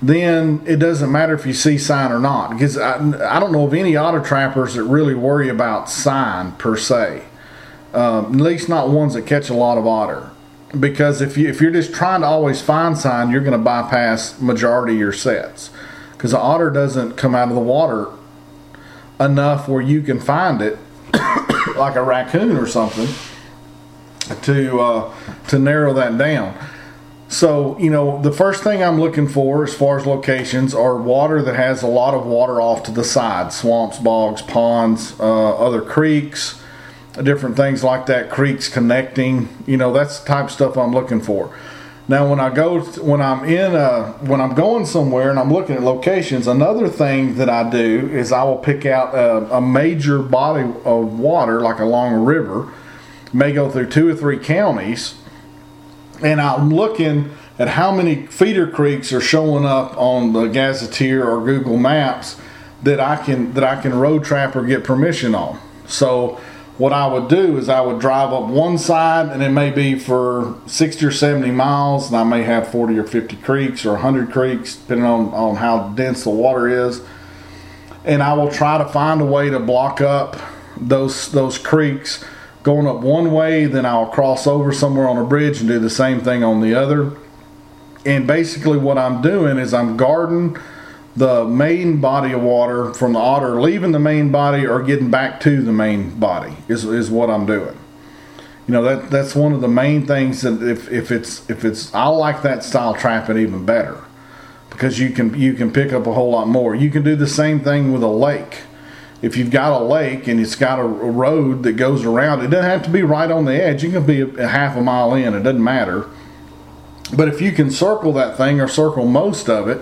then it doesn't matter if you see sign or not, because I, I don't know of any otter trappers that really worry about sign per se, um, at least not ones that catch a lot of otter. Because if, you, if you're just trying to always find sign, you're going to bypass majority of your sets, because the otter doesn't come out of the water enough where you can find it like a raccoon or something to uh, to narrow that down. So, you know, the first thing I'm looking for as far as locations are water that has a lot of water off to the side, swamps, bogs, ponds, uh, other creeks, different things like that, creeks connecting, you know, that's the type of stuff I'm looking for. Now, when I go, when I'm in, a, when I'm going somewhere and I'm looking at locations, another thing that I do is I will pick out a, a major body of water, like along a river, may go through two or three counties, and I'm looking at how many feeder creeks are showing up on the Gazetteer or Google Maps that I can that I can road trap or get permission on. So what I would do is I would drive up one side, and it may be for sixty or seventy miles, and I may have forty or fifty creeks or one hundred creeks, depending on, on how dense the water is. And I will try to find a way to block up those those creeks going up one way, then I'll cross over somewhere on a bridge and do the same thing on the other. And basically what I'm doing is I'm guarding the main body of water from the otter leaving the main body or getting back to the main body is, is what I'm doing. You know, that that's one of the main things that if, if it's if it's I like that style trapping even better, because you can you can pick up a whole lot more. You can do the same thing with a lake. If you've got a lake and it's got a road that goes around, it doesn't have to be right on the edge. You can be a half a mile in, it doesn't matter. But if you can circle that thing or circle most of it,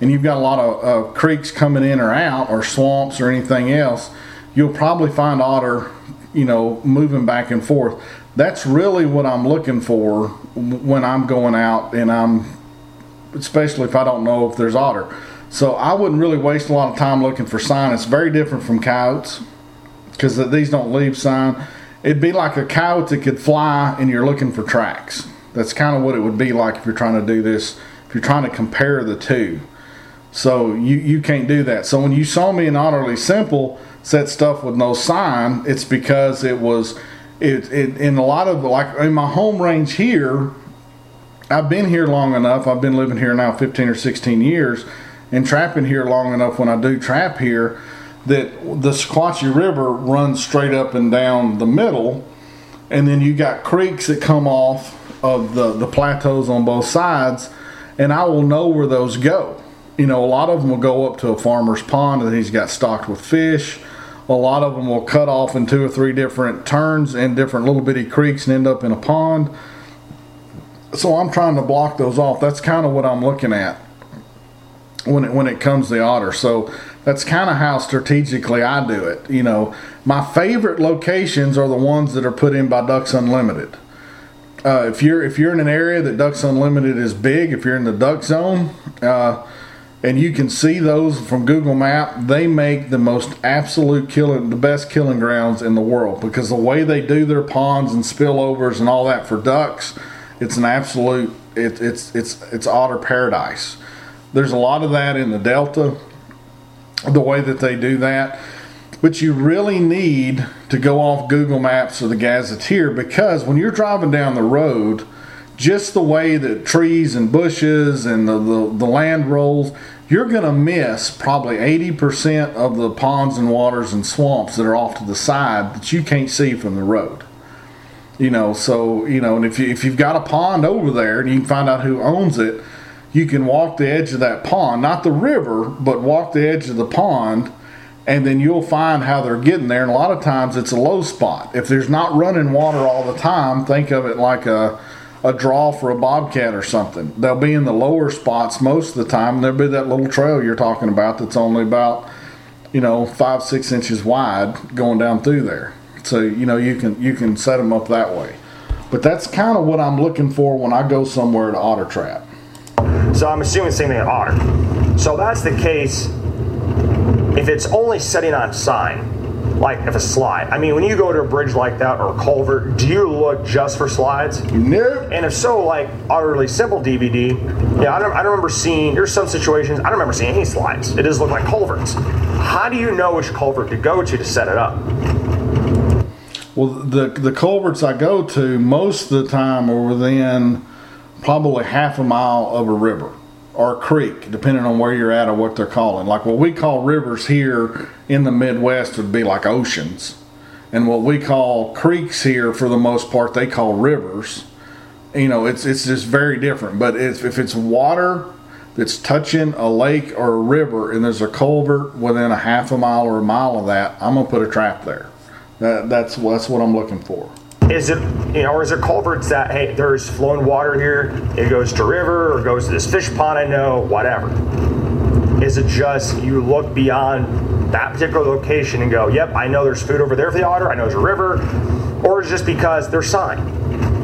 and you've got a lot of uh, creeks coming in or out or swamps or anything else, you'll probably find otter, you know, moving back and forth. That's really what I'm looking for when I'm going out, and I'm, especially if I don't know if there's otter. So I wouldn't really waste a lot of time looking for sign. It's very different from coyotes, because these don't leave sign. It'd be like a coyote that could fly and you're looking for tracks. That's kind of what it would be like if you're trying to do this, if you're trying to compare the two. So you, you can't do that. So when you saw me in Otterly Simple set stuff with no sign, it's because it was, it, it in a lot of, like in my home range here, I've been here long enough. I've been living here now fifteen or sixteen years. And trapping here long enough when I do trap here that the Sequatchie River runs straight up and down the middle, and then you got creeks that come off of the, the plateaus on both sides, and I will know where those go. You know, a lot of them will go up to a farmer's pond that he's got stocked with fish. A lot of them will cut off in two or three different turns and different little bitty creeks and end up in a pond. So I'm trying to block those off. That's kind of what I'm looking at when it when it comes to the otter. So that's kind of how strategically I do it. You know, my favorite locations are the ones that are put in by Ducks Unlimited. Uh, if you're if you're in an area that Ducks Unlimited is big, if you're in the duck zone, uh, and you can see those from Google Map, they make the most absolute killing, the best killing grounds in the world, because the way they do their ponds and spillovers and all that for ducks, it's an absolute it, it's it's it's otter paradise. There's a lot of that in the Delta, the way that they do that. But you really need to go off Google Maps or the Gazetteer, because when you're driving down the road, just the way that trees and bushes and the, the, the land rolls, you're going to miss probably eighty percent of the ponds and waters and swamps that are off to the side that you can't see from the road. You know, so, you know, and if, you, if you've got a pond over there and you can find out who owns it, you can walk the edge of that pond, not the river, but walk the edge of the pond, and then you'll find how they're getting there. And a lot of times it's a low spot. If there's not running water all the time, think of it like a, a draw for a bobcat or something. They'll be in the lower spots most of the time. There'll be that little trail you're talking about that's only about, you know, five, six inches wide going down through there. So, you know, you can, you can set them up that way. But that's kind of what I'm looking for when I go somewhere to otter trap. So I'm assuming same thing at otter. So that's the case if it's only setting on sign. like if a slide. I mean, when you go to a bridge like that or a culvert, do you look just for slides? Nope. And if so, like utterly simple D V D. Yeah, I don't. I don't remember seeing. There's some situations I don't remember seeing any slides. It just looked like culverts. How do you know which culvert to go to to set it up? Well, the the culverts I go to most of the time are within probably half a mile of a river or a creek, depending on where you're at or what they're calling. Like what we call rivers here in the Midwest would be like oceans. And what we call creeks here, for the most part, they call rivers. You know, it's it's just very different. But if, if it's water that's touching a lake or a river and there's a culvert within a half a mile or a mile of that, I'm going to put a trap there. That, that's, that's what I'm looking for. Is it, you know, or is there culverts that, hey, there's flowing water here, it goes to river or goes to this fish pond I know, whatever? Is it just you look beyond that particular location and go, yep, I know there's food over there for the otter, I know there's a river? Or is it just because they're signed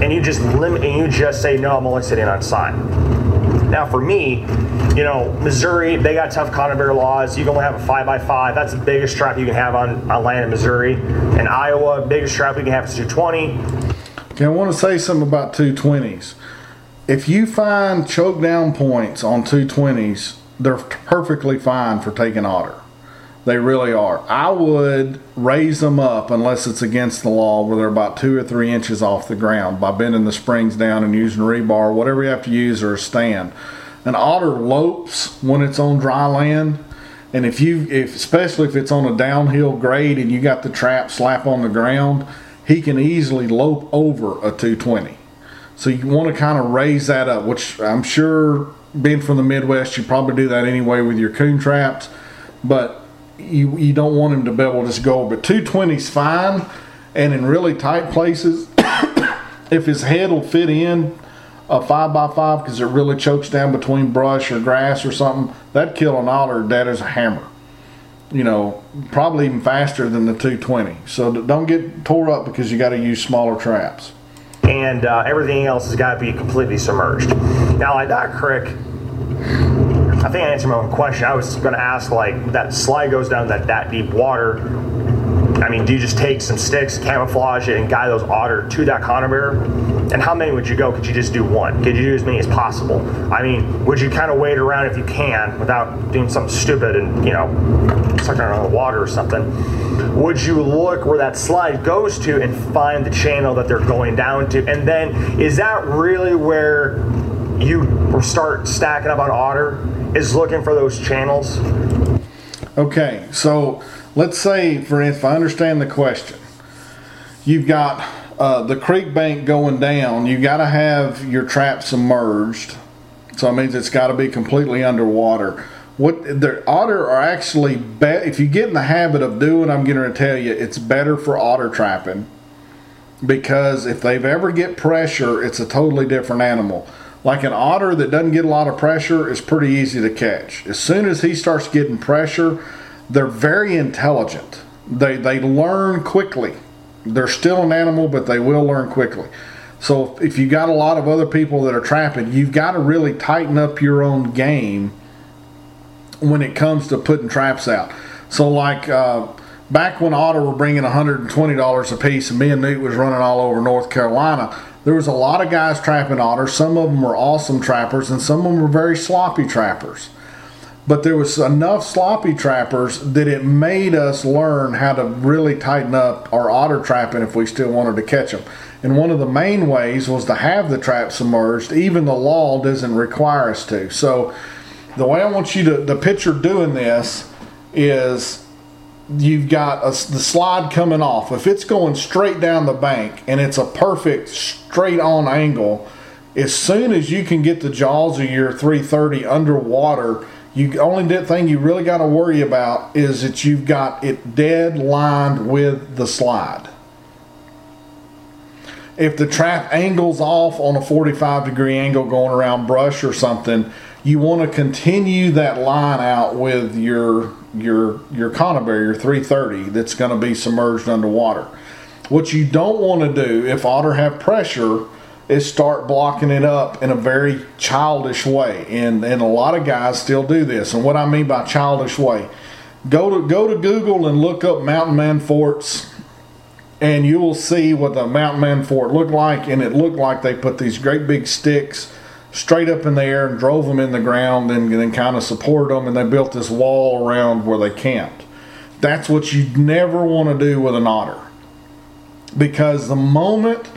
and you just limit and you just say, no, I'm only sitting on sign? Now for me, you know, Missouri, they got tough conifer laws. You can only have a five by five. That's the biggest trap you can have on, on land in Missouri. In Iowa, biggest trap we can have is two twenty. Okay, I want to say something about two twenties. If you find choke down points on two twenties, they're perfectly fine for taking otter. They really are. I would raise them up, unless it's against the law, where they're about two or three inches off the ground, by bending the springs down and using rebar, whatever you have to use, or a stand. An otter lopes when it's on dry land, and if you, if especially if it's on a downhill grade and you got the trap slap on the ground, he can easily lope over a two twenty. So you want to kind of raise that up, which I'm sure, being from the Midwest, you probably do that anyway with your coon traps, but you you don't want him to be able to just go. But two twenty's fine, and in really tight places, if his head will fit in a five by five, because it really chokes down between brush or grass or something, that'd kill an otter dead as a hammer. You know, probably even faster than the two twenty. So don't get tore up because you got to use smaller traps. And uh, everything else has got to be completely submerged. Now, like that creek, I think I answered my own question. I was going to ask, like, that slide goes down that, that deep water. I mean, do you just take some sticks, camouflage it, and guide those otter to that conifer? And how many would you go? Could you just do one? Could you do as many as possible? I mean, would you kind of wait around if you can without doing something stupid and, you know, sucking on the water or something? Would you look where that slide goes to and find the channel that they're going down to? And then is that really where you start stacking up on otter, is looking for those channels? Okay, so let's say, for if I understand the question, you've got uh, the creek bank going down. You've got to have your trap submerged, so it means it's got to be completely underwater. What the otter are actually, be- if you get in the habit of doing, I'm going to tell you, it's better for otter trapping, because if they've ever get pressure, it's a totally different animal. Like an otter that doesn't get a lot of pressure is pretty easy to catch. As soon as he starts getting pressure, they're very intelligent. They they learn quickly. They're still an animal, but they will learn quickly. So if you got a lot of other people that are trapping, you've got to really tighten up your own game when it comes to putting traps out. So like uh, back when otter were bringing one hundred twenty dollars a piece and me and Newt was running all over North Carolina, there was a lot of guys trapping otter. Some of them were awesome trappers and some of them were very sloppy trappers. But there was enough sloppy trappers that it made us learn how to really tighten up our otter trapping if we still wanted to catch them. And one of the main ways was to have the trap submerged. Even the law doesn't require us to. So the way I want you to, to picture doing this is you've got a, the slide coming off. If it's going straight down the bank and it's a perfect straight on angle, as soon as you can get the jaws of your three thirty underwater, you only thing you really got to worry about is that you've got it dead lined with the slide. If the trap angles off on a forty-five degree angle going around brush or something, you want to continue that line out with your your your conifer, your three thirty that's going to be submerged underwater. What you don't want to do if otter have pressure is start blocking it up in a very childish way. And, and a lot of guys still do this. And what I mean by childish way, Go to go to Google and look up Mountain Man forts, and you will see what the Mountain Man fort looked like. And it looked like they put these great big sticks straight up in the air and drove them in the ground, and, and then kind of supported them, and they built this wall around where they camped. That's what you'd never want to do with an otter, because the moment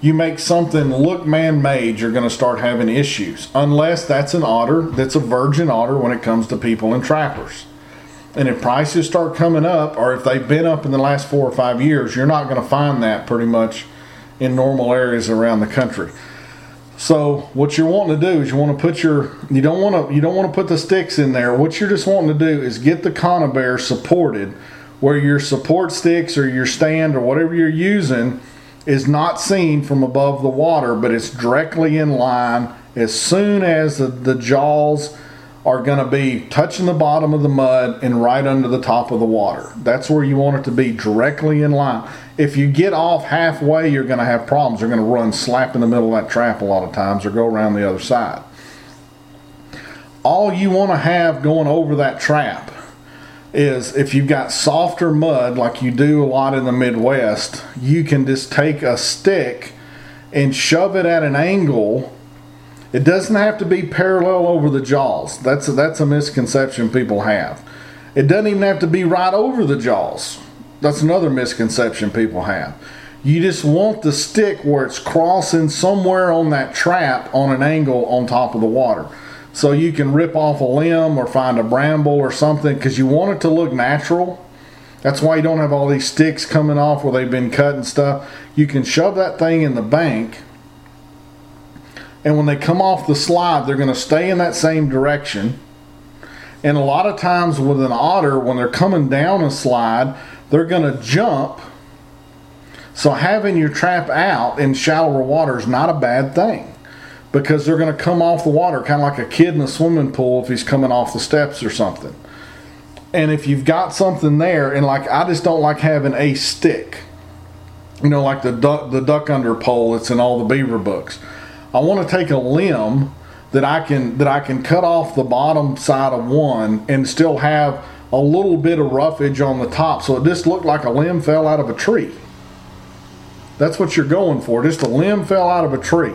you make something look man-made, you're going to start having issues, unless that's an otter that's a virgin otter when it comes to people and trappers. And if prices start coming up, or if they've been up in the last four or five years, you're not going to find that pretty much in normal areas around the country. So what you're wanting to do is you want to put your, you don't want to, you don't want to put the sticks in there. What you're just wanting to do is get the conibear supported, where your support sticks or your stand or whatever you're using is not seen from above the water, but it's directly in line. As soon as the, the jaws are going to be touching the bottom of the mud and right under the top of the water. That's where you want it to be, directly in line. If you get off halfway, you're going to have problems. They're going to run slap in the middle of that trap a lot of times, or go around the other side. All you want to have going over that trap is, if you've got softer mud like you do a lot in the Midwest, you can just take a stick and shove it at an angle. It doesn't have to be parallel over the jaws. That's a, that's a misconception people have. It doesn't even have to be right over the jaws. That's another misconception people have. You just want the stick where it's crossing somewhere on that trap on an angle on top of the water. So you can rip off a limb or find a bramble or something, because you want it to look natural. That's why you don't have all these sticks coming off where they've been cut and stuff. You can shove that thing in the bank, and when they come off the slide, they're going to stay in that same direction. And a lot of times with an otter, when they're coming down a slide, they're going to jump. So having your trap out in shallower water is not a bad thing, because they're going to come off the water kind of like a kid in a swimming pool if he's coming off the steps or something. And if you've got something there, and like I just don't like having a stick, you know, like the duck, the duck under pole that's in all the beaver books. I want to take a limb that I can that I can cut off the bottom side of one and still have a little bit of roughage on the top, so it just looked like a limb fell out of a tree. That's what you're going for, just a limb fell out of a tree.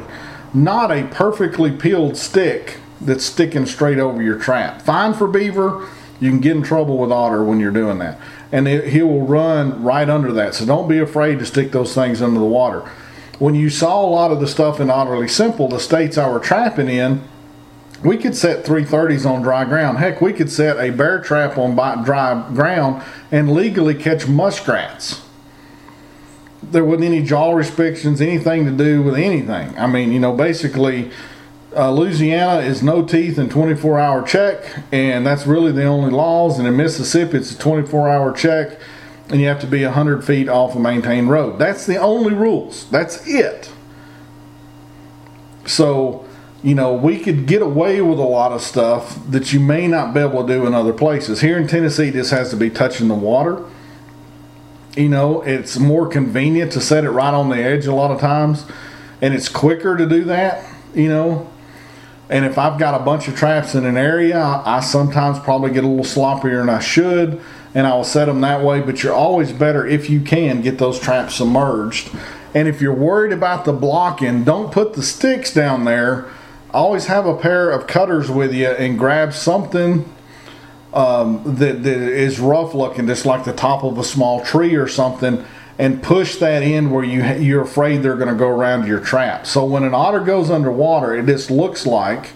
Not a perfectly peeled stick that's sticking straight over your trap. Fine for beaver, you can get in trouble with otter when you're doing that. And it, he will run right under that, so don't be afraid to stick those things under the water. When you saw a lot of the stuff in Otterly Simple, the states I were trapping in, we could set three thirties on dry ground. Heck, we could set a bear trap on dry ground and legally catch muskrats. There wasn't any jaw restrictions, anything to do with anything. I mean, you know, basically, uh, Louisiana is no teeth and twenty-four hour check, and that's really the only laws. And in Mississippi, it's a twenty-four hour check, and you have to be one hundred feet off a maintained road. That's the only rules. That's it. So, you know, we could get away with a lot of stuff that you may not be able to do in other places. Here in Tennessee, this has to be touching the water. You know, it's more convenient to set it right on the edge a lot of times, and it's quicker to do that, you know. And if I've got a bunch of traps in an area, I sometimes probably get a little sloppier than I should, and I will set them that way. But you're always better, if you can, get those traps submerged. And if you're worried about the blocking, don't put the sticks down there. Always have a pair of cutters with you, and grab something um, that, that is rough looking, just like the top of a small tree or something, and push that in where you, you're afraid they're going to go around your trap. So when an otter goes underwater, it just looks like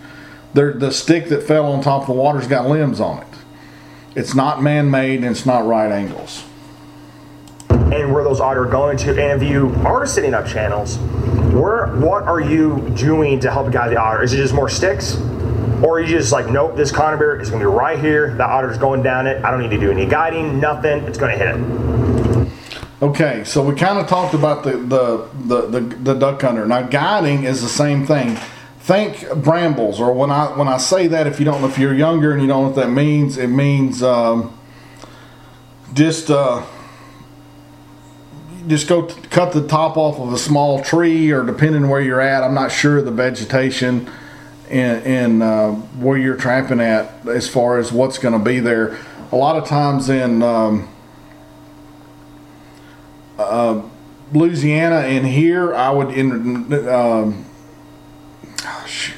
the stick that fell on top of the water's got limbs on it. It's not man-made, and it's not right angles. And where those otter are going to, and if you are setting up channels, where what are you doing to help guide the otter? Is it just more sticks? Or are you just like, nope, this conibear is going to be right here, the otter's going down it, I don't need to do any guiding, nothing, it's going to hit it. Okay, so we kind of talked about the, the, the, the, the duck hunter. Now, guiding is the same thing. Think brambles, or when I when I say that, if you don't know, if you're younger and you don't know what that means, it means um, just uh, just go t- cut the top off of a small tree, or depending where you're at, I'm not sure of the vegetation in, in uh, where you're trapping at as far as what's going to be there. a lot of times in um, uh, Louisiana and here, I would in um, oh, shoot,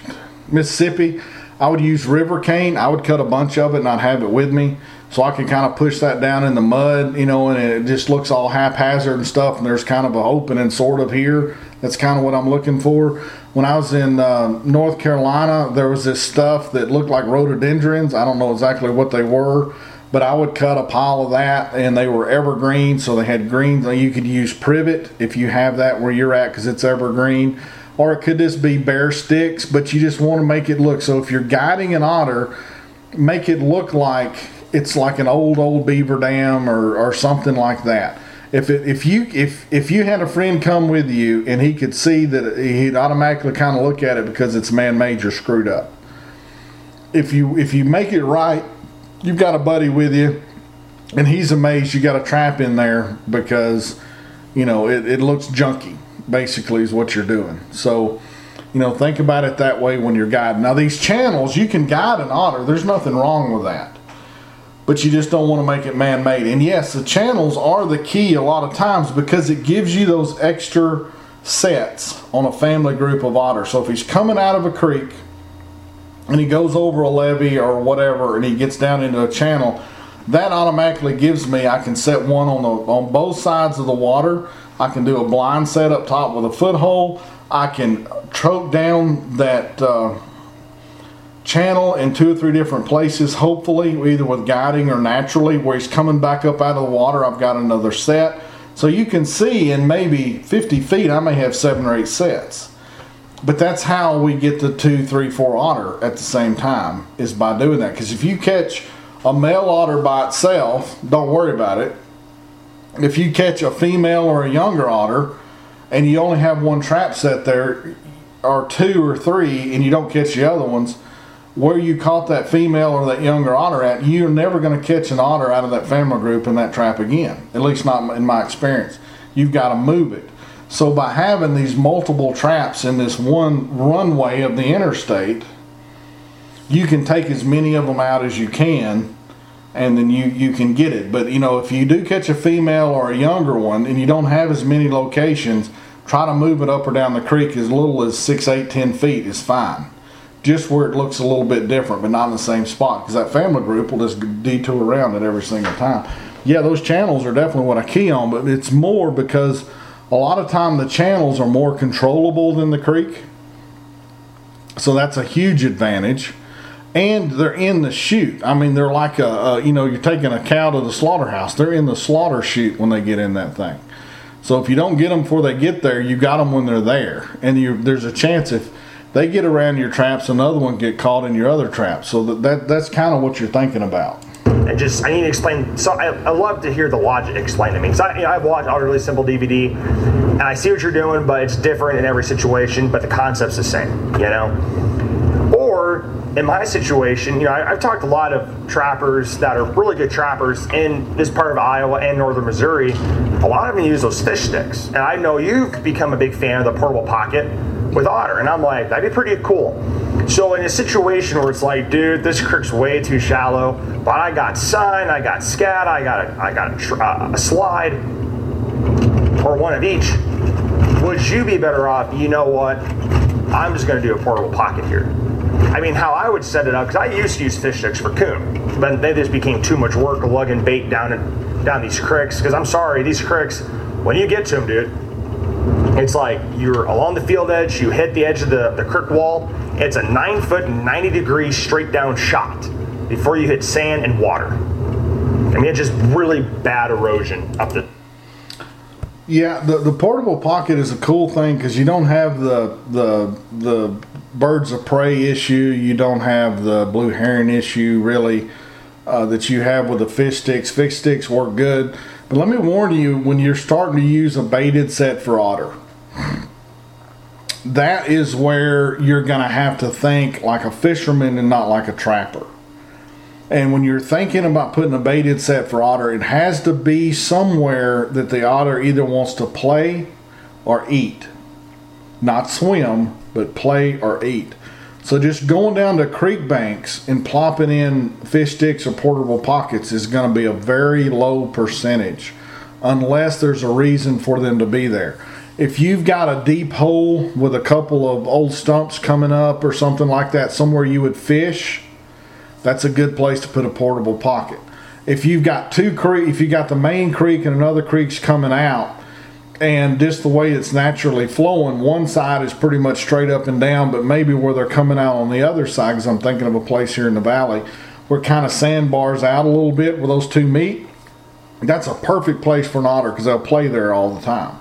Mississippi, I would use river cane. I would cut a bunch of it and I'd have it with me, so I can kind of push that down in the mud, you know, and it just looks all haphazard and stuff. And there's kind of an opening sort of here. That's kind of what I'm looking for. When I was in uh, North Carolina, there was this stuff that looked like rhododendrons. I don't know exactly what they were, but I would cut a pile of that, and they were evergreen, so they had greens. You could use privet if you have that where you're at, because it's evergreen. Or it could just be bare sticks, but you just want to make it look. So if you're guiding an otter, make it look like it's like an old, old beaver dam or, or something like that. If it, if you if if you had a friend come with you and he could see that, he'd automatically kind of look at it because it's man-made, you're screwed up. If you if you make it right, you've got a buddy with you, and he's amazed you got a trap in there because, you know, it, it looks junky. Basically is what you're doing. So, you know, think about it that way when you're guiding. Now these channels, you can guide an otter. There's nothing wrong with that. But you just don't want to make it man-made. And yes, the channels are the key a lot of times because it gives you those extra sets on a family group of otters. So if he's coming out of a creek and he goes over a levee or whatever and he gets down into a channel, that automatically gives me, I can set one on the on both sides of the water. I can do a blind set up top with a foothold. I can choke down that uh, channel in two or three different places, hopefully, either with guiding or naturally, where he's coming back up out of the water. I've got another set. So you can see in maybe fifty feet, I may have seven or eight sets. But that's how we get the two, three, four otter at the same time, is by doing that. Because if you catch a male otter by itself, don't worry about it. If you catch a female or a younger otter and you only have one trap set there, or two or three, and you don't catch the other ones, where you caught that female or that younger otter at, you're never going to catch an otter out of that family group in that trap again, at least not in my experience. You've got to move it. So by having these multiple traps in this one runway of the interstate, you can take as many of them out as you can, and then you, you can get it. But, you know, if you do catch a female or a younger one and you don't have as many locations, try to move it up or down the creek as little as six, eight, ten feet is fine. Just where it looks a little bit different, but not in the same spot, because that family group will just detour around it every single time. Yeah, those channels are definitely what I key on, but it's more because a lot of time the channels are more controllable than the creek. So that's a huge advantage. And they're in the chute. I mean, they're like a, a, you know, you're taking a cow to the slaughterhouse. They're in the slaughter chute when they get in that thing. So if you don't get them before they get there, you got them when they're there. And you, there's a chance if they get around your traps, another one get caught in your other traps. So that, that that's kind of what you're thinking about. And just, I need to explain. So I, I love to hear the logic explained to me. Because I, you know, I've watched Otter Really Simple D V D, and I see what you're doing, but it's different in every situation. But the concept's the same, you know. Or in my situation, you know, I, I've talked to a lot of trappers that are really good trappers in this part of Iowa and northern Missouri. A lot of them use those fish sticks. And I know you've become a big fan of the portable pocket with otter. And I'm like, that'd be pretty cool. So in a situation where it's like, dude, this creek's way too shallow, but I got sign, I got scat, I got a, I got a, tr- uh, a slide, or one of each, would you be better off, you know what, I'm just going to do a portable pocket here? I mean, how I would set it up, because I used to use fish sticks for coon, but they just became too much work lugging bait down and down these creeks. Because I'm sorry, these creeks, when you get to them, dude, it's like you're along the field edge, you hit the edge of the, the creek wall. It's a nine foot, ninety degree straight down shot before you hit sand and water. I mean, it's just really bad erosion up the... Yeah, the, the portable pocket is a cool thing because you don't have the the the birds of prey issue. You don't have the blue heron issue, really, uh, that you have with the fish sticks. Fish sticks work good. But let me warn you, when you're starting to use a baited set for otter, that is where you're going to have to think like a fisherman and not like a trapper. And when you're thinking about putting a baited set for otter, it has to be somewhere that the otter either wants to play or eat. Not swim, but play or eat. So just going down to creek banks and plopping in fish sticks or portable pockets is going to be a very low percentage unless there's a reason for them to be there. If you've got a deep hole with a couple of old stumps coming up or something like that, somewhere you would fish, that's a good place to put a portable pocket. If you've got two creek, if you got the main creek and another creek's coming out, and just the way it's naturally flowing, one side is pretty much straight up and down, but maybe where they're coming out on the other side, because I'm thinking of a place here in the valley where kind of sandbars out a little bit where those two meet, that's a perfect place for an otter because they'll play there all the time.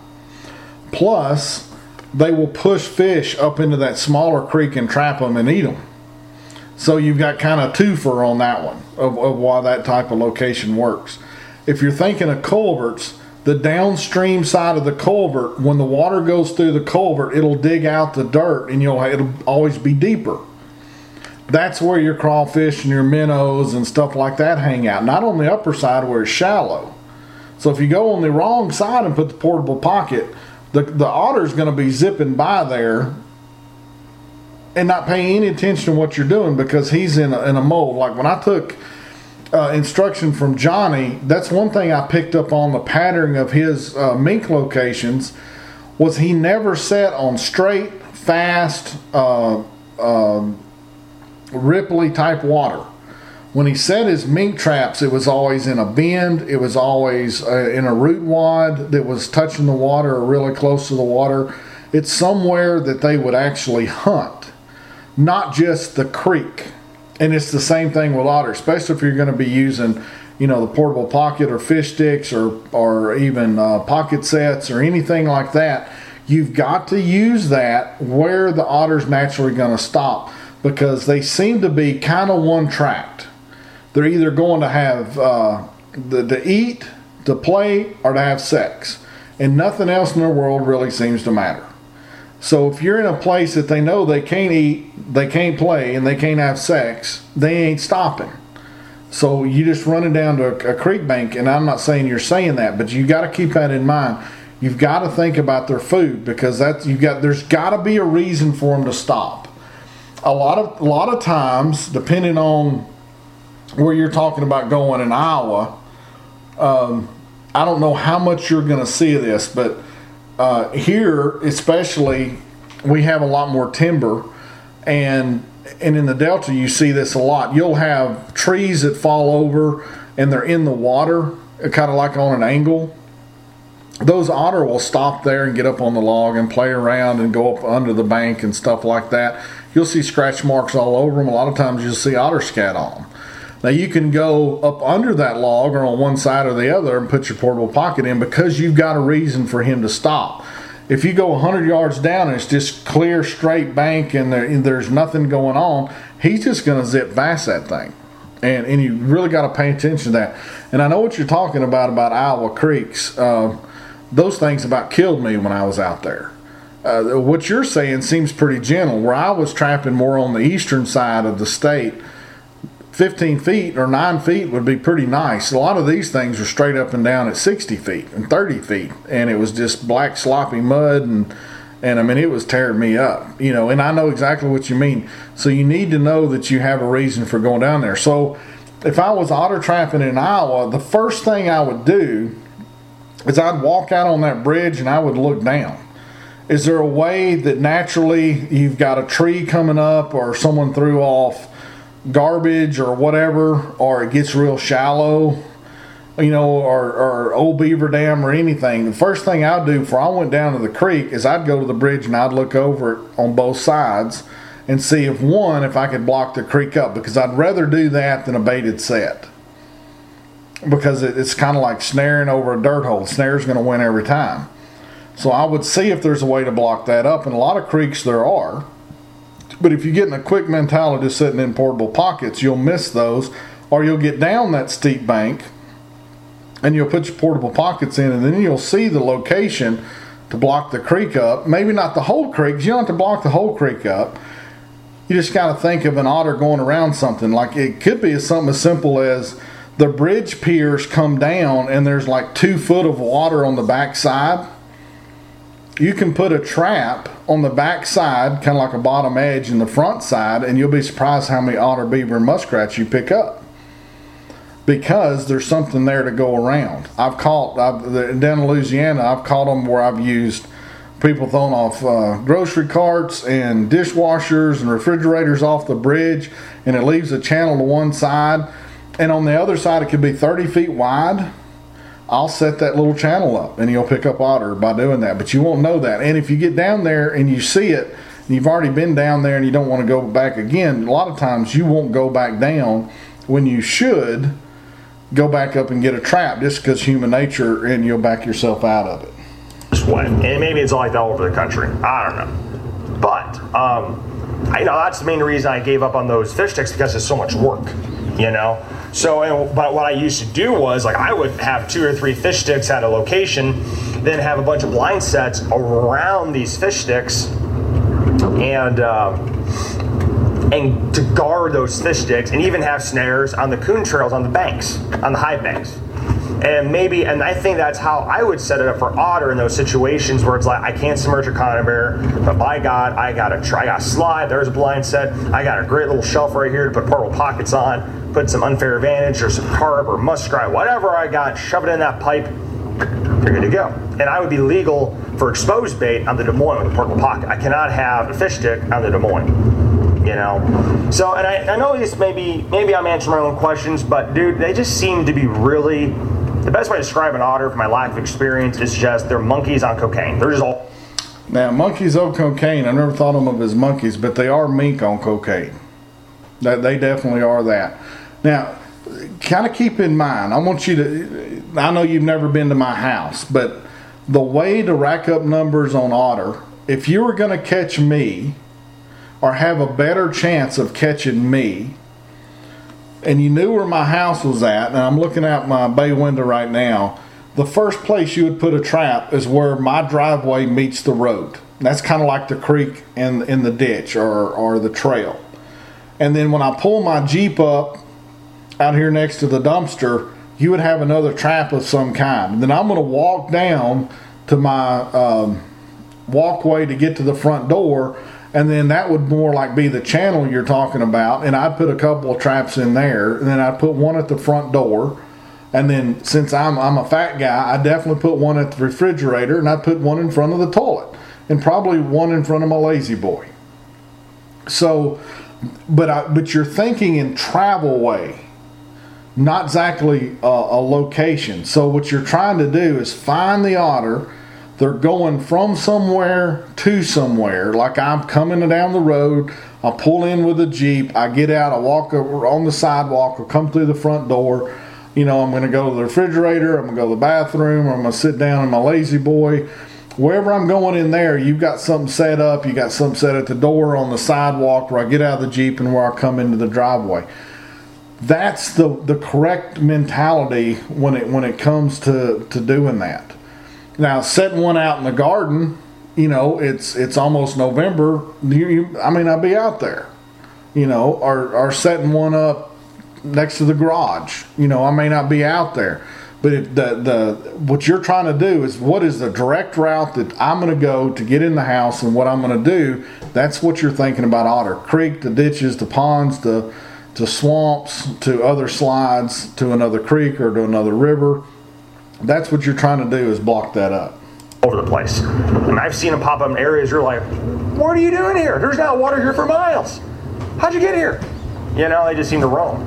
Plus, they will push fish up into that smaller creek and trap them and eat them. So you've got kind of twofer on that one of, of why that type of location works. If you're thinking of culverts, the downstream side of the culvert, when the water goes through the culvert, it'll dig out the dirt and you'll it'll always be deeper. That's where your crawfish and your minnows and stuff like that hang out, not on the upper side where it's shallow. So if you go on the wrong side and put the portable pocket, the, the otter's going to be zipping by there and not paying any attention to what you're doing because he's in a, in a mold. Like when I took... Uh, instruction from Johnny, that's one thing I picked up on the pattern of his uh, mink locations, was he never set on straight, fast, uh, uh, ripply type water. When he set his mink traps, it was always in a bend, it was always uh, in a root wad that was touching the water or really close to the water. It's somewhere that they would actually hunt, not just the creek. And it's the same thing with otter, especially if you're going to be using, you know, the portable pocket or fish sticks or or even uh, pocket sets or anything like that. You've got to use that where the otter's naturally going to stop because they seem to be kind of one-tracked. They're either going to have uh, the, to eat, to play, or to have sex. And nothing else in their world really seems to matter. So if you're in a place that they know they can't eat, they can't play, and they can't have sex, they ain't stopping. So you just running down to a, a creek bank, and I'm not saying you're saying that, but you got to keep that in mind. You've got to think about their food because that's you got. There's got to be a reason for them to stop. A lot of a lot of times, depending on where you're talking about going in Iowa, um, I don't know how much you're going to see of this, but. Uh, here, especially, we have a lot more timber, and and in the Delta, you see this a lot. You'll have trees that fall over, and they're in the water, kind of like on an angle. Those otter will stop there and get up on the log and play around and go up under the bank and stuff like that. You'll see scratch marks all over them. A lot of times, you'll see otter scat on them. Now, you can go up under that log or on one side or the other and put your portable pocket in because you've got a reason for him to stop. If you go one hundred yards down and it's just clear, straight bank and, there, and there's nothing going on, he's just going to zip past that thing. And and you really got to pay attention to that. And I know what you're talking about, about Iowa creeks. Uh, those things about killed me when I was out there. Uh, what you're saying seems pretty gentle. Where I was trapping more on the eastern side of the state, fifteen feet or nine feet would be pretty nice. A lot of these things are straight up and down at sixty feet and thirty feet, and it was just black sloppy mud, and and I mean it was tearing me up, you know, and I know exactly what you mean. So you need to know that you have a reason for going down there. So if I was otter trapping in Iowa, the first thing I would do is I'd walk out on that bridge and I would look down. Is there a way that naturally you've got a tree coming up or someone threw off garbage or whatever, or it gets real shallow, you know, or, or old beaver dam or anything? The first thing I'd do before I went down to the creek is I'd go to the bridge and I'd look over it on both sides and see if one, if I could block the creek up, because I'd rather do that than a baited set, because it, it's kind of like snaring over a dirt hole. The snare's going to win every time. So I would see if there's a way to block that up, and a lot of creeks there are. But if you get in a quick mentality just sitting in portable pockets, you'll miss those, or you'll get down that steep bank and you'll put your portable pockets in, and then you'll see the location to block the creek up. Maybe not the whole creek, because you don't have to block the whole creek up. You just got to think of an otter going around something. Like it could be something as simple as the bridge piers come down and there's like two foot of water on the back side. you can put a trap on the back side, kind of like a bottom edge in the front side, and you'll be surprised how many otter, beaver, and muskrats you pick up, because there's something there to go around. I've caught, I've, down in Louisiana, I've caught them where I've used people throwing off uh, grocery carts and dishwashers and refrigerators off the bridge, and it leaves a channel to one side, and on the other side it could be thirty feet wide. I'll set that little channel up and you'll pick up otter by doing that, but you won't know that. And if you get down there and you see it and you've already been down there and you don't want to go back again, a lot of times you won't go back down when you should go back up and get a trap, just because human nature, and you'll back yourself out of it. And maybe it's like that all over the country, I don't know, but um, I, you know, that's the main reason I gave up on those fish sticks, because it's so much work, you know. So, and, but what I used to do was, like, I would have two or three fish sticks at a location, then have a bunch of blind sets around these fish sticks, and uh, and to guard those fish sticks, and even have snares on the coon trails on the banks, on the high banks. And maybe, and I think that's how I would set it up for otter in those situations where it's like, I can't submerge a conibear, but by God, I got a try, I got a slide, there's a blind set, I got a great little shelf right here to put portable pockets on, put some unfair advantage or some carp or muskrat, whatever I got, shove it in that pipe, you're good to go. And I would be legal for exposed bait on the Des Moines with a portable pocket. I cannot have a fish stick on the Des Moines. You know, so, and I, I know this maybe maybe I'm answering my own questions, but dude, they just seem to be really, the best way to describe an otter from my lack of experience is just they're monkeys on cocaine. They're just all. Now, monkeys on cocaine, I never thought of them as monkeys, but they are mink on cocaine. That they definitely are that. Now, kind of keep in mind, I want you to, I know you've never been to my house, but the way to rack up numbers on otter, if you were going to catch me, or have a better chance of catching me, and you knew where my house was at, and I'm looking out my bay window right now, the first place you would put a trap is where my driveway meets the road. That's kind of like the creek in, in the ditch or, or the trail. And then when I pull my Jeep up out here next to the dumpster, you would have another trap of some kind. And then I'm going to walk down to my um, walkway to get to the front door, and then that would more like be the channel you're talking about, and I'd put a couple of traps in there, and then I'd put one at the front door, and then since I'm I'm a fat guy, I definitely put one at the refrigerator, and I put one in front of the toilet, and probably one in front of my Lazy Boy. So, but I, but you're thinking in travel way, not exactly a, a location. So what you're trying to do is find the otter. They're going from somewhere to somewhere. Like I'm coming down the road, I pull in with a Jeep, I get out, I walk over on the sidewalk or come through the front door. You know, I'm going to go to the refrigerator, I'm going to go to the bathroom, or I'm going to sit down in my Lazy Boy. Wherever I'm going in there, you've got something set up, you got something set at the door, on the sidewalk, where I get out of the Jeep and where I come into the driveway. That's the, the correct mentality when it when it comes to, to doing that. Now, setting one out in the garden, you know, it's it's almost November. You, you, I mean, I'll be out there, you know, or, or setting one up next to the garage. You know, I may not be out there. But if the, the what you're trying to do is what is the direct route that I'm going to go to get in the house and what I'm going to do, that's what you're thinking about otter. Creek, the ditches, the ponds, the, the swamps, to other slides, to another creek or to another river. That's what you're trying to do, is block that up. Over the place. And I've seen them pop up in areas you're like, what are you doing here? There's not water here for miles. How'd you get here? You know, they just seem to roam.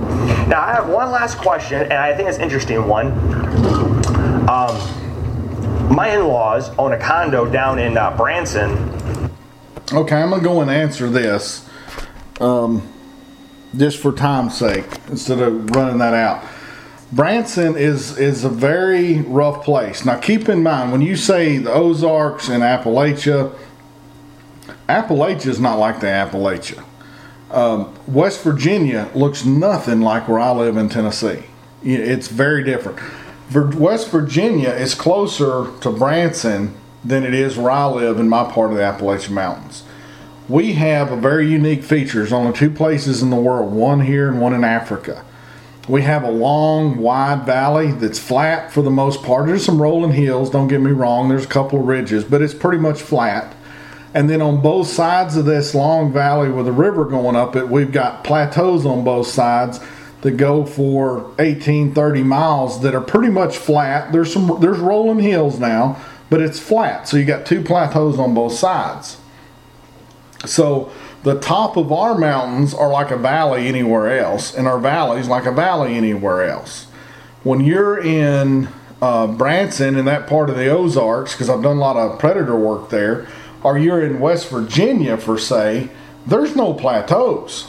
Now, I have one last question, and I think it's an interesting one. Um, my in-laws own a condo down in uh, Branson. Okay, I'm going to go and answer this um, just for time's sake instead of running that out. Branson is, is a very rough place. Now keep in mind, when you say the Ozarks and Appalachia, Appalachia is not like the Appalachia. Um, West Virginia looks nothing like where I live in Tennessee. It's very different. West Virginia is closer to Branson than it is where I live in my part of the Appalachian Mountains. We have a very unique features, only two places in the world, one here and one in Africa. We have a long, wide valley that's flat for the most part. There's some rolling hills, don't get me wrong. There's a couple of ridges, but it's pretty much flat. And then on both sides of this long valley with a river going up it, we've got plateaus on both sides that go for eighteen, thirty miles that are pretty much flat. There's some, there's rolling hills now, but it's flat. So you got two plateaus on both sides. So the top of our mountains are like a valley anywhere else, and our valleys like a valley anywhere else. When you're in uh, Branson, in that part of the Ozarks, because I've done a lot of predator work there, or you're in West Virginia, per se, there's no plateaus.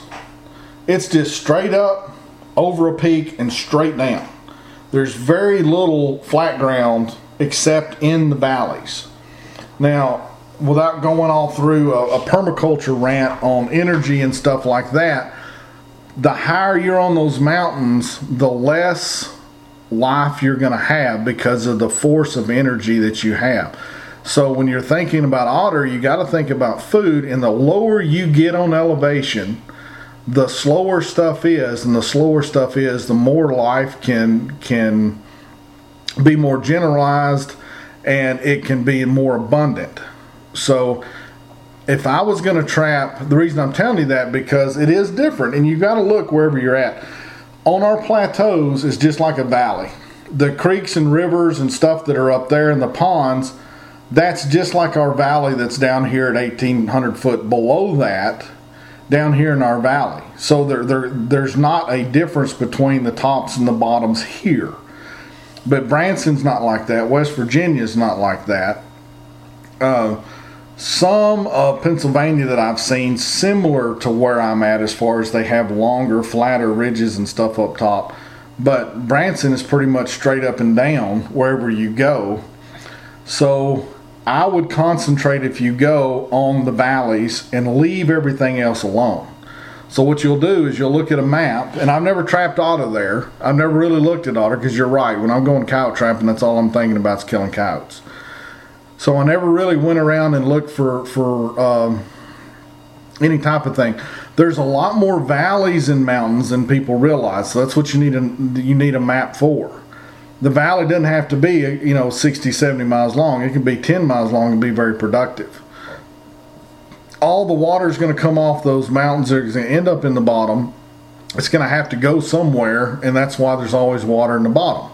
It's just straight up, over a peak, and straight down. There's very little flat ground except in the valleys. Now, without going all through a, a permaculture rant on energy and stuff like that, the higher you're on those mountains, the less life you're going to have because of the force of energy that you have. So when you're thinking about otter, you got to think about food, and the lower you get on elevation, the slower stuff is, and the slower stuff is, the more life can can be more generalized, and it can be more abundant. So if I was going to trap, the reason I'm telling you that, because it is different, and you got to look wherever you're at. On our plateaus, it's just like a valley. The creeks and rivers and stuff that are up there and the ponds, that's just like our valley that's down here at eighteen hundred foot below that, down here in our valley. So there, there, there's not a difference between the tops and the bottoms here. But Branson's not like that. West Virginia's not like that. Uh, some of Pennsylvania that I've seen similar to where I'm at, as far as they have longer, flatter ridges and stuff up top. But Branson is pretty much straight up and down wherever you go. So I would concentrate, if you go, on the valleys and leave everything else alone. So what you'll do is you'll look at a map, and I've never trapped otter there. I've never really looked at otter, because you're right. When I'm going coyote trapping, that's all I'm thinking about is killing coyotes. So I never really went around and looked for, for um, any type of thing. There's a lot more valleys and mountains than people realize. So that's what you need a, you need a map for. The valley doesn't have to be, you know, sixty, seventy miles long. It can be ten miles long and be very productive. All the water is going to come off those mountains. It's going to end up in the bottom. It's going to have to go somewhere, and that's why there's always water in the bottom.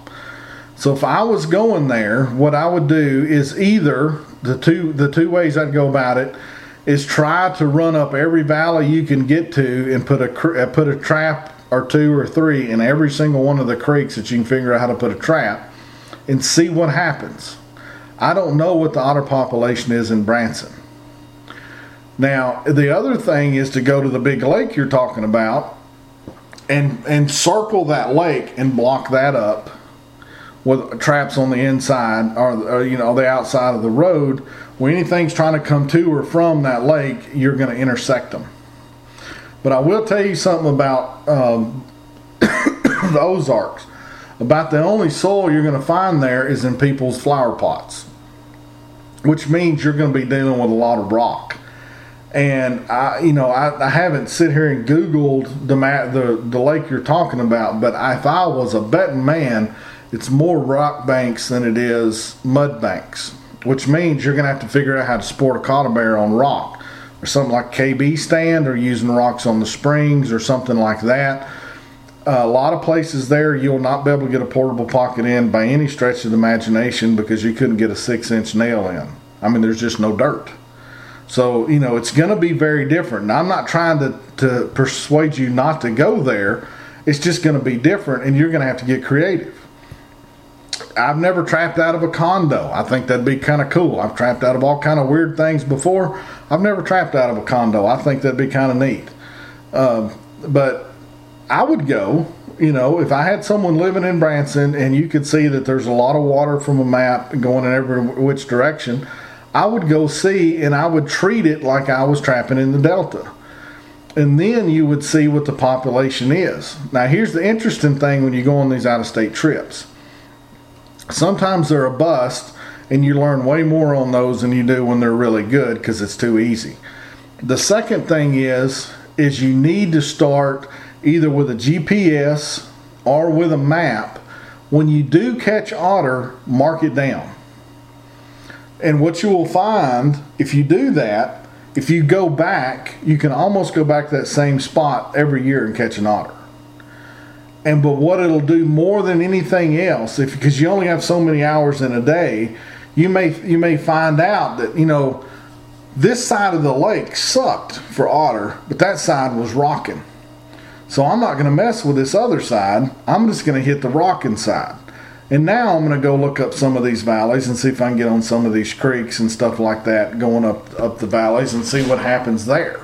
So if I was going there, what I would do is either, the two the two ways I'd go about it, is try to run up every valley you can get to and put a put a trap or two or three in every single one of the creeks that you can figure out how to put a trap, and see what happens. I don't know what the otter population is in Branson. Now, the other thing is to go to the big lake you're talking about and and circle that lake and block that up with traps on the inside, or, or you know, the outside of the road. When anything's trying to come to or from that lake, you're going to intersect them. But I will tell you something about um, the Ozarks. About the only soil you're going to find there is in people's flower plots, which means you're going to be dealing with a lot of rock. And I, you know, I, I haven't sit here and Googled the, the the lake you're talking about, but if I was a betting man, it's more rock banks than it is mud banks, which means you're going to have to figure out how to sport a caught bear on rock, or something like K B stand, or using rocks on the springs or something like that. Uh, a lot of places there you'll not be able to get a portable pocket in by any stretch of the imagination, because you couldn't get a six inch nail in. I mean, there's just no dirt. So, you know, it's going to be very different. And I'm not trying to, to persuade you not to go there. It's just going to be different, and you're going to have to get creative. I've never trapped out of a condo. I think that'd be kind of cool. I've trapped out of all kind of weird things before. I've never trapped out of a condo. I think that'd be kind of neat. Uh, but I would go, you know, if I had someone living in Branson and you could see that there's a lot of water from a map going in every which direction, I would go see, and I would treat it like I was trapping in the Delta. And then you would see what the population is. Now, here's the interesting thing when you go on these out-of-state trips. Sometimes they're a bust, and you learn way more on those than you do when they're really good, because it's too easy. The second thing is, is you need to start either with a G P S or with a map, when you do catch otter, mark it down. And what you will find, if you do that, if you go back, you can almost go back to that same spot every year and catch an otter. And but what it'll do more than anything else, if because you only have so many hours in a day, you may you may find out that, you know, this side of the lake sucked for otter, but that side was rocking. So I'm not going to mess with this other side. I'm just going to hit the rocking side. And now I'm going to go look up some of these valleys and see if I can get on some of these creeks and stuff like that, going up, up the valleys and see what happens there.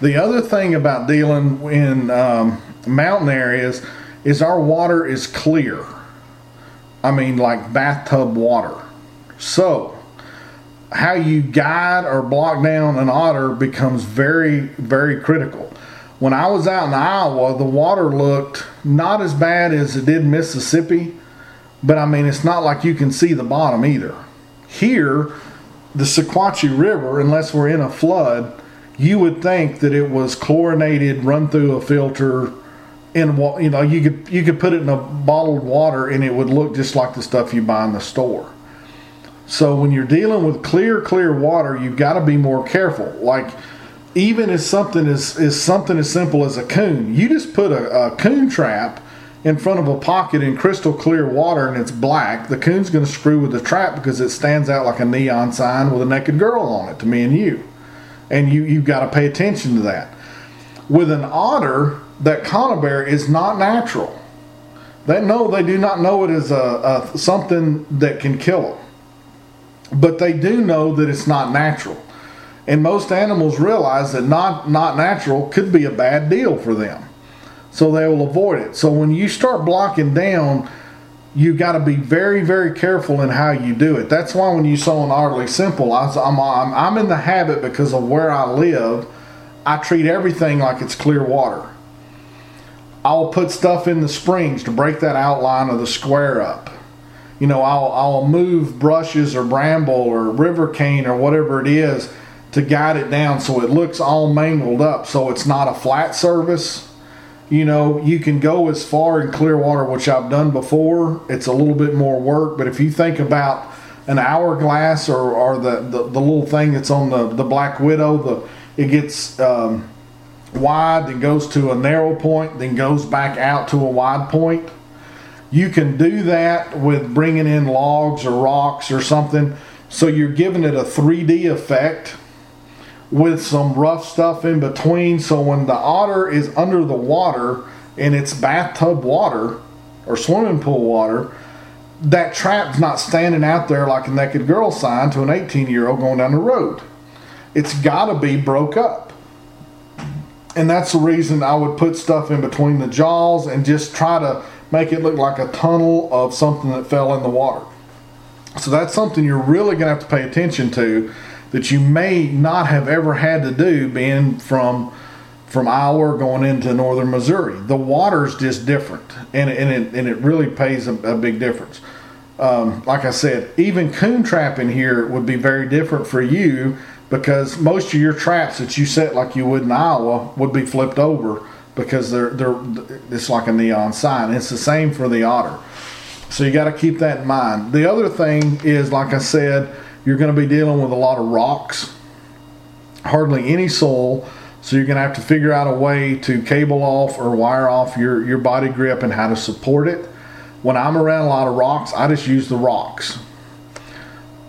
The other thing about dealing in um, mountain areas is our water is clear. I mean, like bathtub water. So how you guide or block down an otter becomes very, very critical. When I was out in Iowa, the water looked not as bad as it did in Mississippi, but I mean, it's not like you can see the bottom either. Here, the Sequatchie River, unless we're in a flood, you would think that it was chlorinated, run through a filter, and you know, you could you could put it in a bottled water and it would look just like the stuff you buy in the store. So when you're dealing with clear, clear water, you've got to be more careful. Like, even if something is, is something as simple as a coon, you just put a, a coon trap in front of a pocket in crystal clear water and it's black, the coon's going to screw with the trap because it stands out like a neon sign with a naked girl on it to me and you. And you, you've got to pay attention to that. With an otter, that conibear is not natural. They know they do not know it is a, a something that can kill them. But they do know that it's not natural. And most animals realize that not, not natural could be a bad deal for them. So they will avoid it. So when you start blocking down, you got to be very, very careful in how you do it. That's why when you saw an otter, simple, I was, I'm, I'm, I'm in the habit because of where I live, I treat everything like it's clear water. I'll put stuff in the springs to break that outline of the square up. You know, I'll, I'll move brushes or bramble or river cane or whatever it is to guide it down so it looks all mangled up, so it's not a flat surface. You know, you can go as far in clear water, which I've done before. It's a little bit more work, but if you think about an hourglass or, or the, the, the little thing that's on the, the Black Widow, the it gets um, wide, then goes to a narrow point, then goes back out to a wide point. You can do that with bringing in logs or rocks or something, so you're giving it a three D effect with some rough stuff in between. So when the otter is under the water and it's bathtub water or swimming pool water, that trap's not standing out there like a naked girl sign to an eighteen year old going down the road. It's gotta be broke up. And that's the reason I would put stuff in between the jaws and just try to make it look like a tunnel of something that fell in the water. So that's something you're really gonna have to pay attention to, that you may not have ever had to do being from from Iowa going into northern Missouri. The water's just different, and, and, it, and it really pays a, a big difference. Um, like I said, even coon trapping here would be very different for you because most of your traps that you set like you would in Iowa would be flipped over because they're they're it's like a neon sign. It's the same for the otter. So you gotta keep that in mind. The other thing is, like I said, you're going to be dealing with a lot of rocks, hardly any soil, so you're going to have to figure out a way to cable off or wire off your, your body grip and how to support it. When I'm around a lot of rocks, I just use the rocks.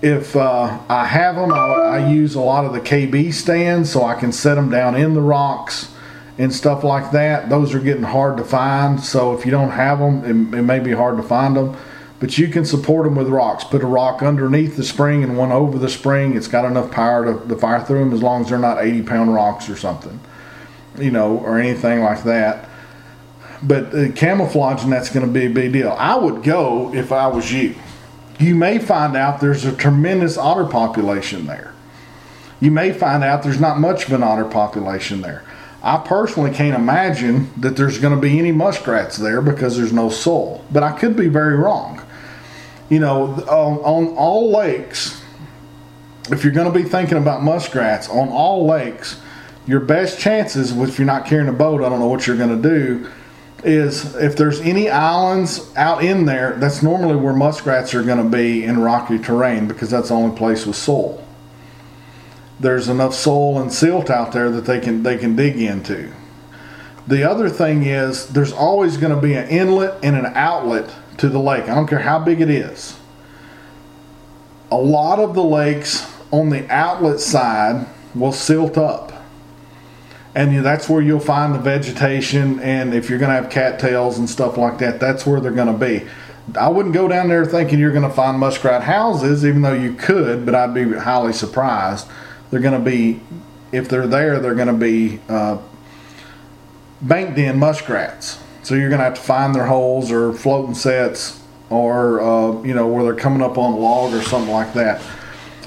If uh, I have them, I, I use a lot of the K B stands so I can set them down in the rocks and stuff like that. Those are getting hard to find, so if you don't have them, it, it may be hard to find them. But you can support them with rocks. Put a rock underneath the spring and one over the spring. It's got enough power to, to fire through them as long as they're not eighty pound rocks or something, you know, or anything like that. But uh, camouflaging, that's going to be a big deal. I would go if I was you. You may find out there's a tremendous otter population there. You may find out there's not much of an otter population there. I personally can't imagine that there's going to be any muskrats there because there's no soil. But I could be very wrong. You know, on, on all lakes, if you're going to be thinking about muskrats, on all lakes, your best chances, if you're not carrying a boat, I don't know what you're going to do, is if there's any islands out in there, that's normally where muskrats are going to be in rocky terrain, because that's the only place with soil. There's enough soil and silt out there that they can they can dig into. The other thing is there's always going to be an inlet and an outlet to the lake. I don't care how big it is. A lot of the lakes on the outlet side will silt up. And that's where you'll find the vegetation, and if you're going to have cattails and stuff like that, that's where they're going to be. I wouldn't go down there thinking you're going to find muskrat houses, even though you could, but I'd be highly surprised. They're going to be, if they're there, they're going to be uh, banked in muskrats. So you're going to have to find their holes or floating sets, or uh, you know, where they're coming up on a log or something like that.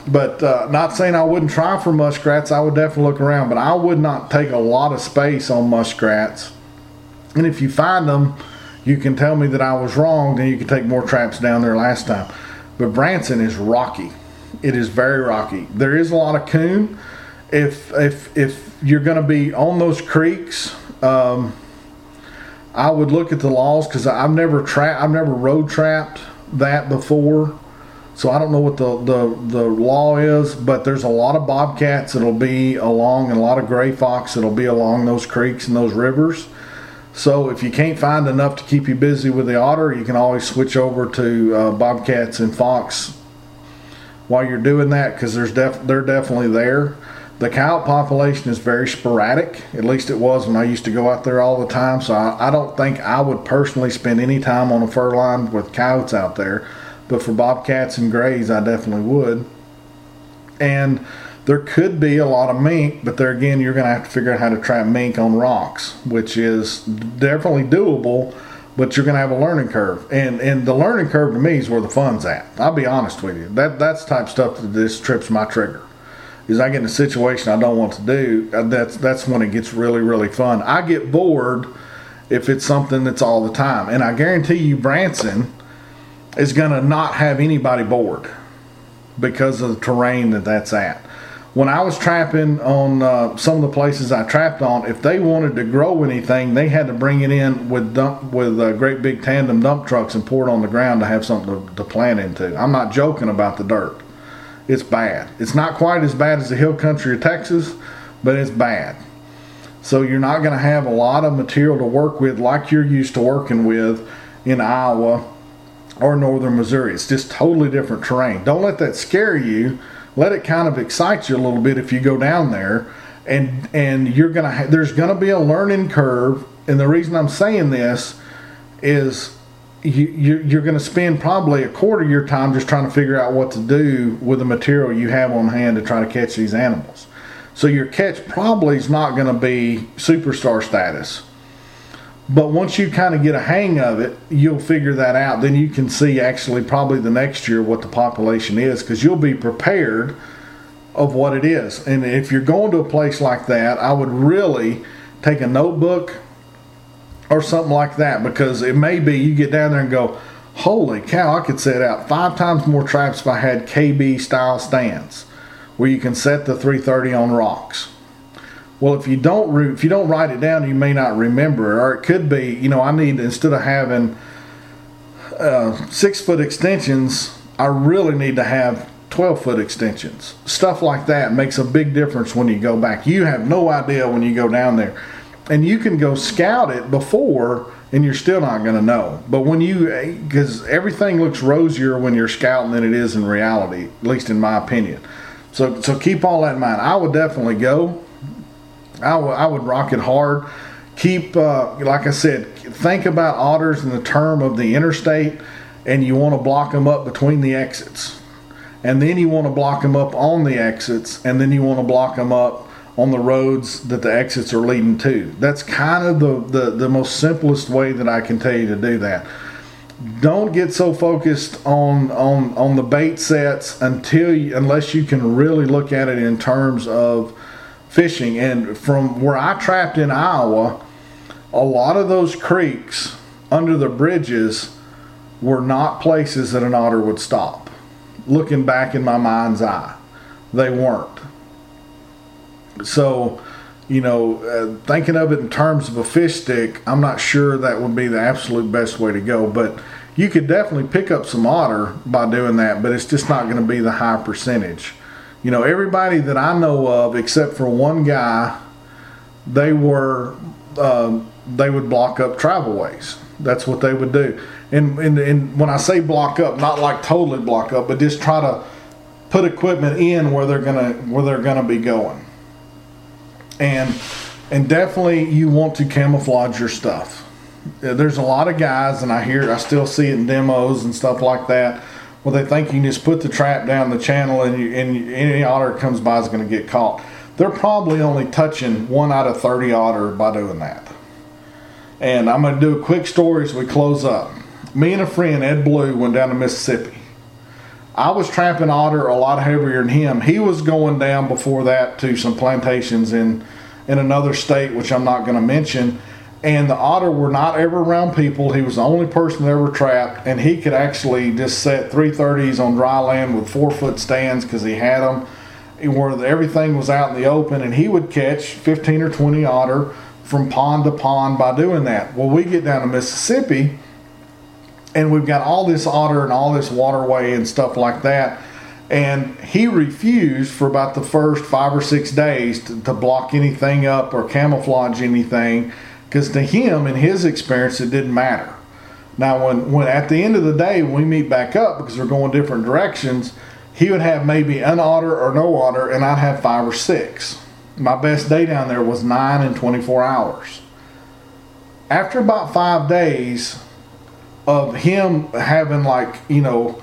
But uh, not saying I wouldn't try for muskrats. I would definitely look around, but I would not take a lot of space on muskrats. And if you find them, you can tell me that I was wrong, then you can take more traps down there last time. But Branson is rocky. It is very rocky. There is a lot of coon. If if if you're going to be on those creeks, um, I would look at the laws, because I've never tra- I've never road trapped that before. So I don't know what the, the, the law is, but there's a lot of bobcats that'll be along, and a lot of gray fox that'll be along those creeks and those rivers. So if you can't find enough to keep you busy with the otter, you can always switch over to uh, bobcats and fox while you're doing that, because there's def- they're definitely there. The coyote population is very sporadic. At least it was when I used to go out there all the time. So I, I don't think I would personally spend any time on a fur line with coyotes out there. But for bobcats and grays, I definitely would. And there could be a lot of mink, but there again, you're going to have to figure out how to trap mink on rocks, which is definitely doable, but you're going to have a learning curve. And and the learning curve to me is where the fun's at. I'll be honest with you. That That's the type of stuff that this trips my trigger. Is I get in a situation I don't want to do, that's, that's when it gets really, really fun. I get bored if it's something that's all the time. And I guarantee you Branson is going to not have anybody bored because of the terrain that that's at. When I was trapping on uh, some of the places I trapped on, if they wanted to grow anything, they had to bring it in with dump with uh, great big tandem dump trucks and pour it on the ground to have something to, to plant into. I'm not joking about the dirt. It's bad. It's not quite as bad as the hill country of Texas, but it's bad. So you're not going to have a lot of material to work with like you're used to working with in Iowa or northern Missouri. It's just totally different terrain. Don't let that scare you. Let it kind of excite you a little bit if you go down there, and and you're gonna ha- there's gonna be a learning curve. And the reason I'm saying this is you, you you're gonna spend probably a quarter of your time just trying to figure out what to do with the material you have on hand to try to catch these animals. So your catch probably is not gonna be superstar status. But once you kind of get a hang of it, you'll figure that out. Then you can see actually probably the next year what the population is, because you'll be prepared of what it is. And if you're going to a place like that, I would really take a notebook or something like that, because it may be you get down there and go, holy cow, I could set out five times more traps if I had K B style stands where you can set the three thirty on rocks. Well, if you don't if you don't write it down, you may not remember. Or it could be, you know, I need, instead of having uh, six-foot extensions, I really need to have twelve-foot extensions. Stuff like that makes a big difference when you go back. You have no idea when you go down there. And you can go scout it before, and you're still not going to know. But when you, because everything looks rosier when you're scouting than it is in reality, at least in my opinion. So, so keep all that in mind. I would definitely go. I, w- I would rock it hard. Keep, uh, like I said, think about otters in the term of the interstate, and you want to block them up between the exits. And then you want to block them up on the exits, and then you want to block them up on the roads that the exits are leading to. That's kind of the, the, the most simplest way that I can tell you to do that. Don't get so focused on, on, on the bait sets until you, unless you can really look at it in terms of fishing. And from where I trapped in Iowa, a lot of those creeks under the bridges were not places that an otter would stop. Looking back in my mind's eye, they weren't. So you know, uh, thinking of it in terms of a fish stick, I'm not sure that would be the absolute best way to go. But you could definitely pick up some otter by doing that, but it's just not going to be the high percentage. You know, everybody that I know of, except for one guy, they were uh, they would block up travel ways. That's what they would do. And, and and when I say block up, not like totally block up, but just try to put equipment in where they're gonna where they're gonna be going. And and definitely you want to camouflage your stuff. There's a lot of guys, and I hear I still see it in demos and stuff like that, where they think you can just put the trap down the channel and, you, and any otter comes by is going to get caught. They're probably only touching one out of thirty otter by doing that. And I'm going to do a quick story as we close up. Me and a friend, Ed Blue, went down to Mississippi. I was trapping otter a lot heavier than him. He was going down before that to some plantations in, in another state, which I'm not going to mention. And the otter were not ever around people. He was the only person that ever trapped, and he could actually just set three thirties on dry land with four-foot stands because he had them, where everything was out in the open, and he would catch fifteen or twenty otter from pond to pond by doing that. Well, we get down to Mississippi, and we've got all this otter and all this waterway and stuff like that, and he refused for about the first five or six days to, to block anything up or camouflage anything. Because to him, in his experience, it didn't matter. Now, when, when at the end of the day, when we meet back up, because we're going different directions, he would have maybe an otter or no otter, and I'd have five or six. My best day down there was nine in twenty-four hours. After about five days of him having, like, you know,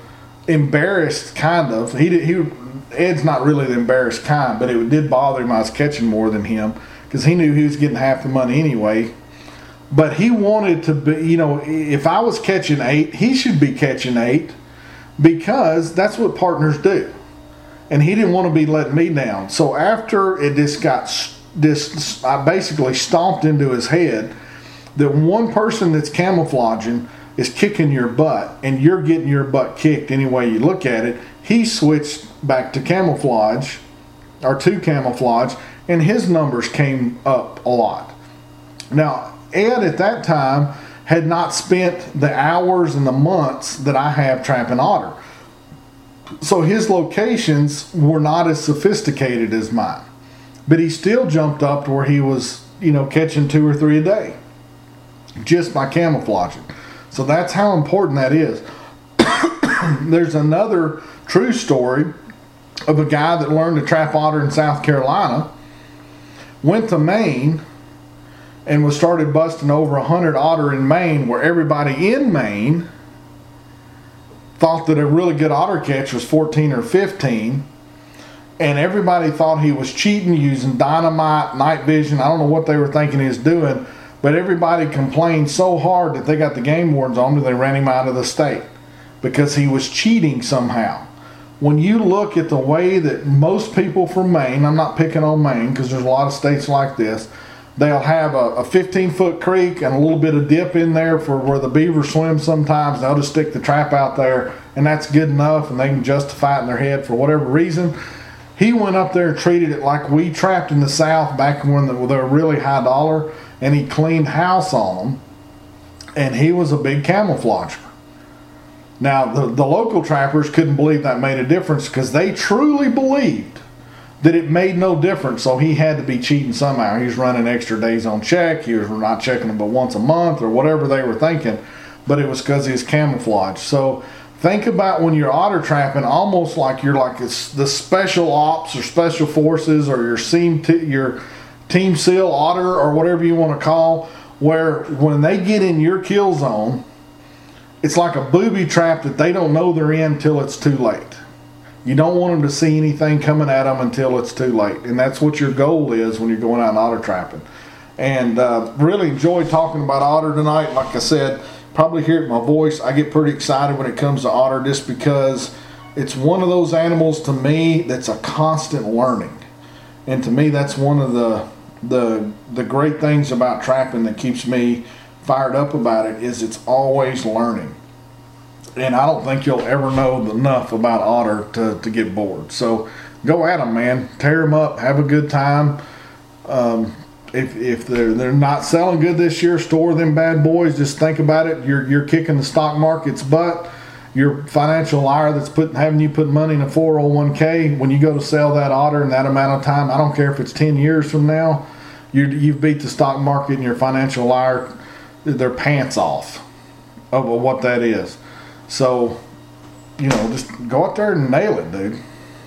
embarrassed kind of, he did, he Ed's not really the embarrassed kind, but it did bother him I was catching more than him, because he knew he was getting half the money anyway. But he wanted to be, you know, if I was catching eight, he should be catching eight, because that's what partners do. And he didn't want to be letting me down. So after it just got, this, I basically stomped into his head that one person that's camouflaging is kicking your butt, and you're getting your butt kicked any way you look at it. He switched back to camouflage, or to camouflage, and his numbers came up a lot. Now, Ed at that time had not spent the hours and the months that I have trapping otter. So his locations were not as sophisticated as mine. But he still jumped up to where he was, you know, catching two or three a day just by camouflaging. So that's how important that is. There's another true story of a guy that learned to trap otter in South Carolina, went to Maine, and was started busting over one hundred otter in Maine, where everybody in Maine thought that a really good otter catch was fourteen or fifteen, and everybody thought he was cheating using dynamite, night vision. I don't know what they were thinking he was doing, but everybody complained so hard that they got the game wardens on him, they ran him out of the state because he was cheating somehow. When you look at the way that most people from Maine, I'm not picking on Maine because there's a lot of states like this, they'll have a fifteen-foot creek and a little bit of dip in there for where the beaver swim sometimes. They'll just stick the trap out there, and that's good enough, and they can justify it in their head for whatever reason. He went up there and treated it like we trapped in the South back when they were really high dollar, and he cleaned house on them, and he was a big camouflager. Now, the, the local trappers couldn't believe that made a difference because they truly believed that it made no difference, so he had to be cheating somehow. He was running extra days on check. He was not checking them but once a month or whatever they were thinking, but it was because he was camouflaged. So think about when you're otter trapping, almost like you're like it's the special ops or special forces or your team, t- your team SEAL otter or whatever you want to call, where when they get in your kill zone, it's like a booby trap that they don't know they're in till it's too late. You don't want them to see anything coming at them until it's too late. And that's what your goal is when you're going out and otter trapping. And uh, really enjoyed talking about otter tonight. Like I said, probably hear it in my voice. I get pretty excited when it comes to otter just because it's one of those animals to me that's a constant learning. And to me, that's one of the the the great things about trapping that keeps me fired up about it is it's always learning. And I don't think you'll ever know enough about otter to, to get bored. So go at them, man. Tear them up. Have a good time. Um, if if they're they're not selling good this year, store them bad boys. Just think about it. You're you're kicking the stock market's butt. Your financial liar that's putting having you put money in a four oh one k, when you go to sell that otter in that amount of time, I don't care if it's ten years from now, you you've beat the stock market and your financial liar their pants off over what that is. So, you know, just go out there and nail it, dude.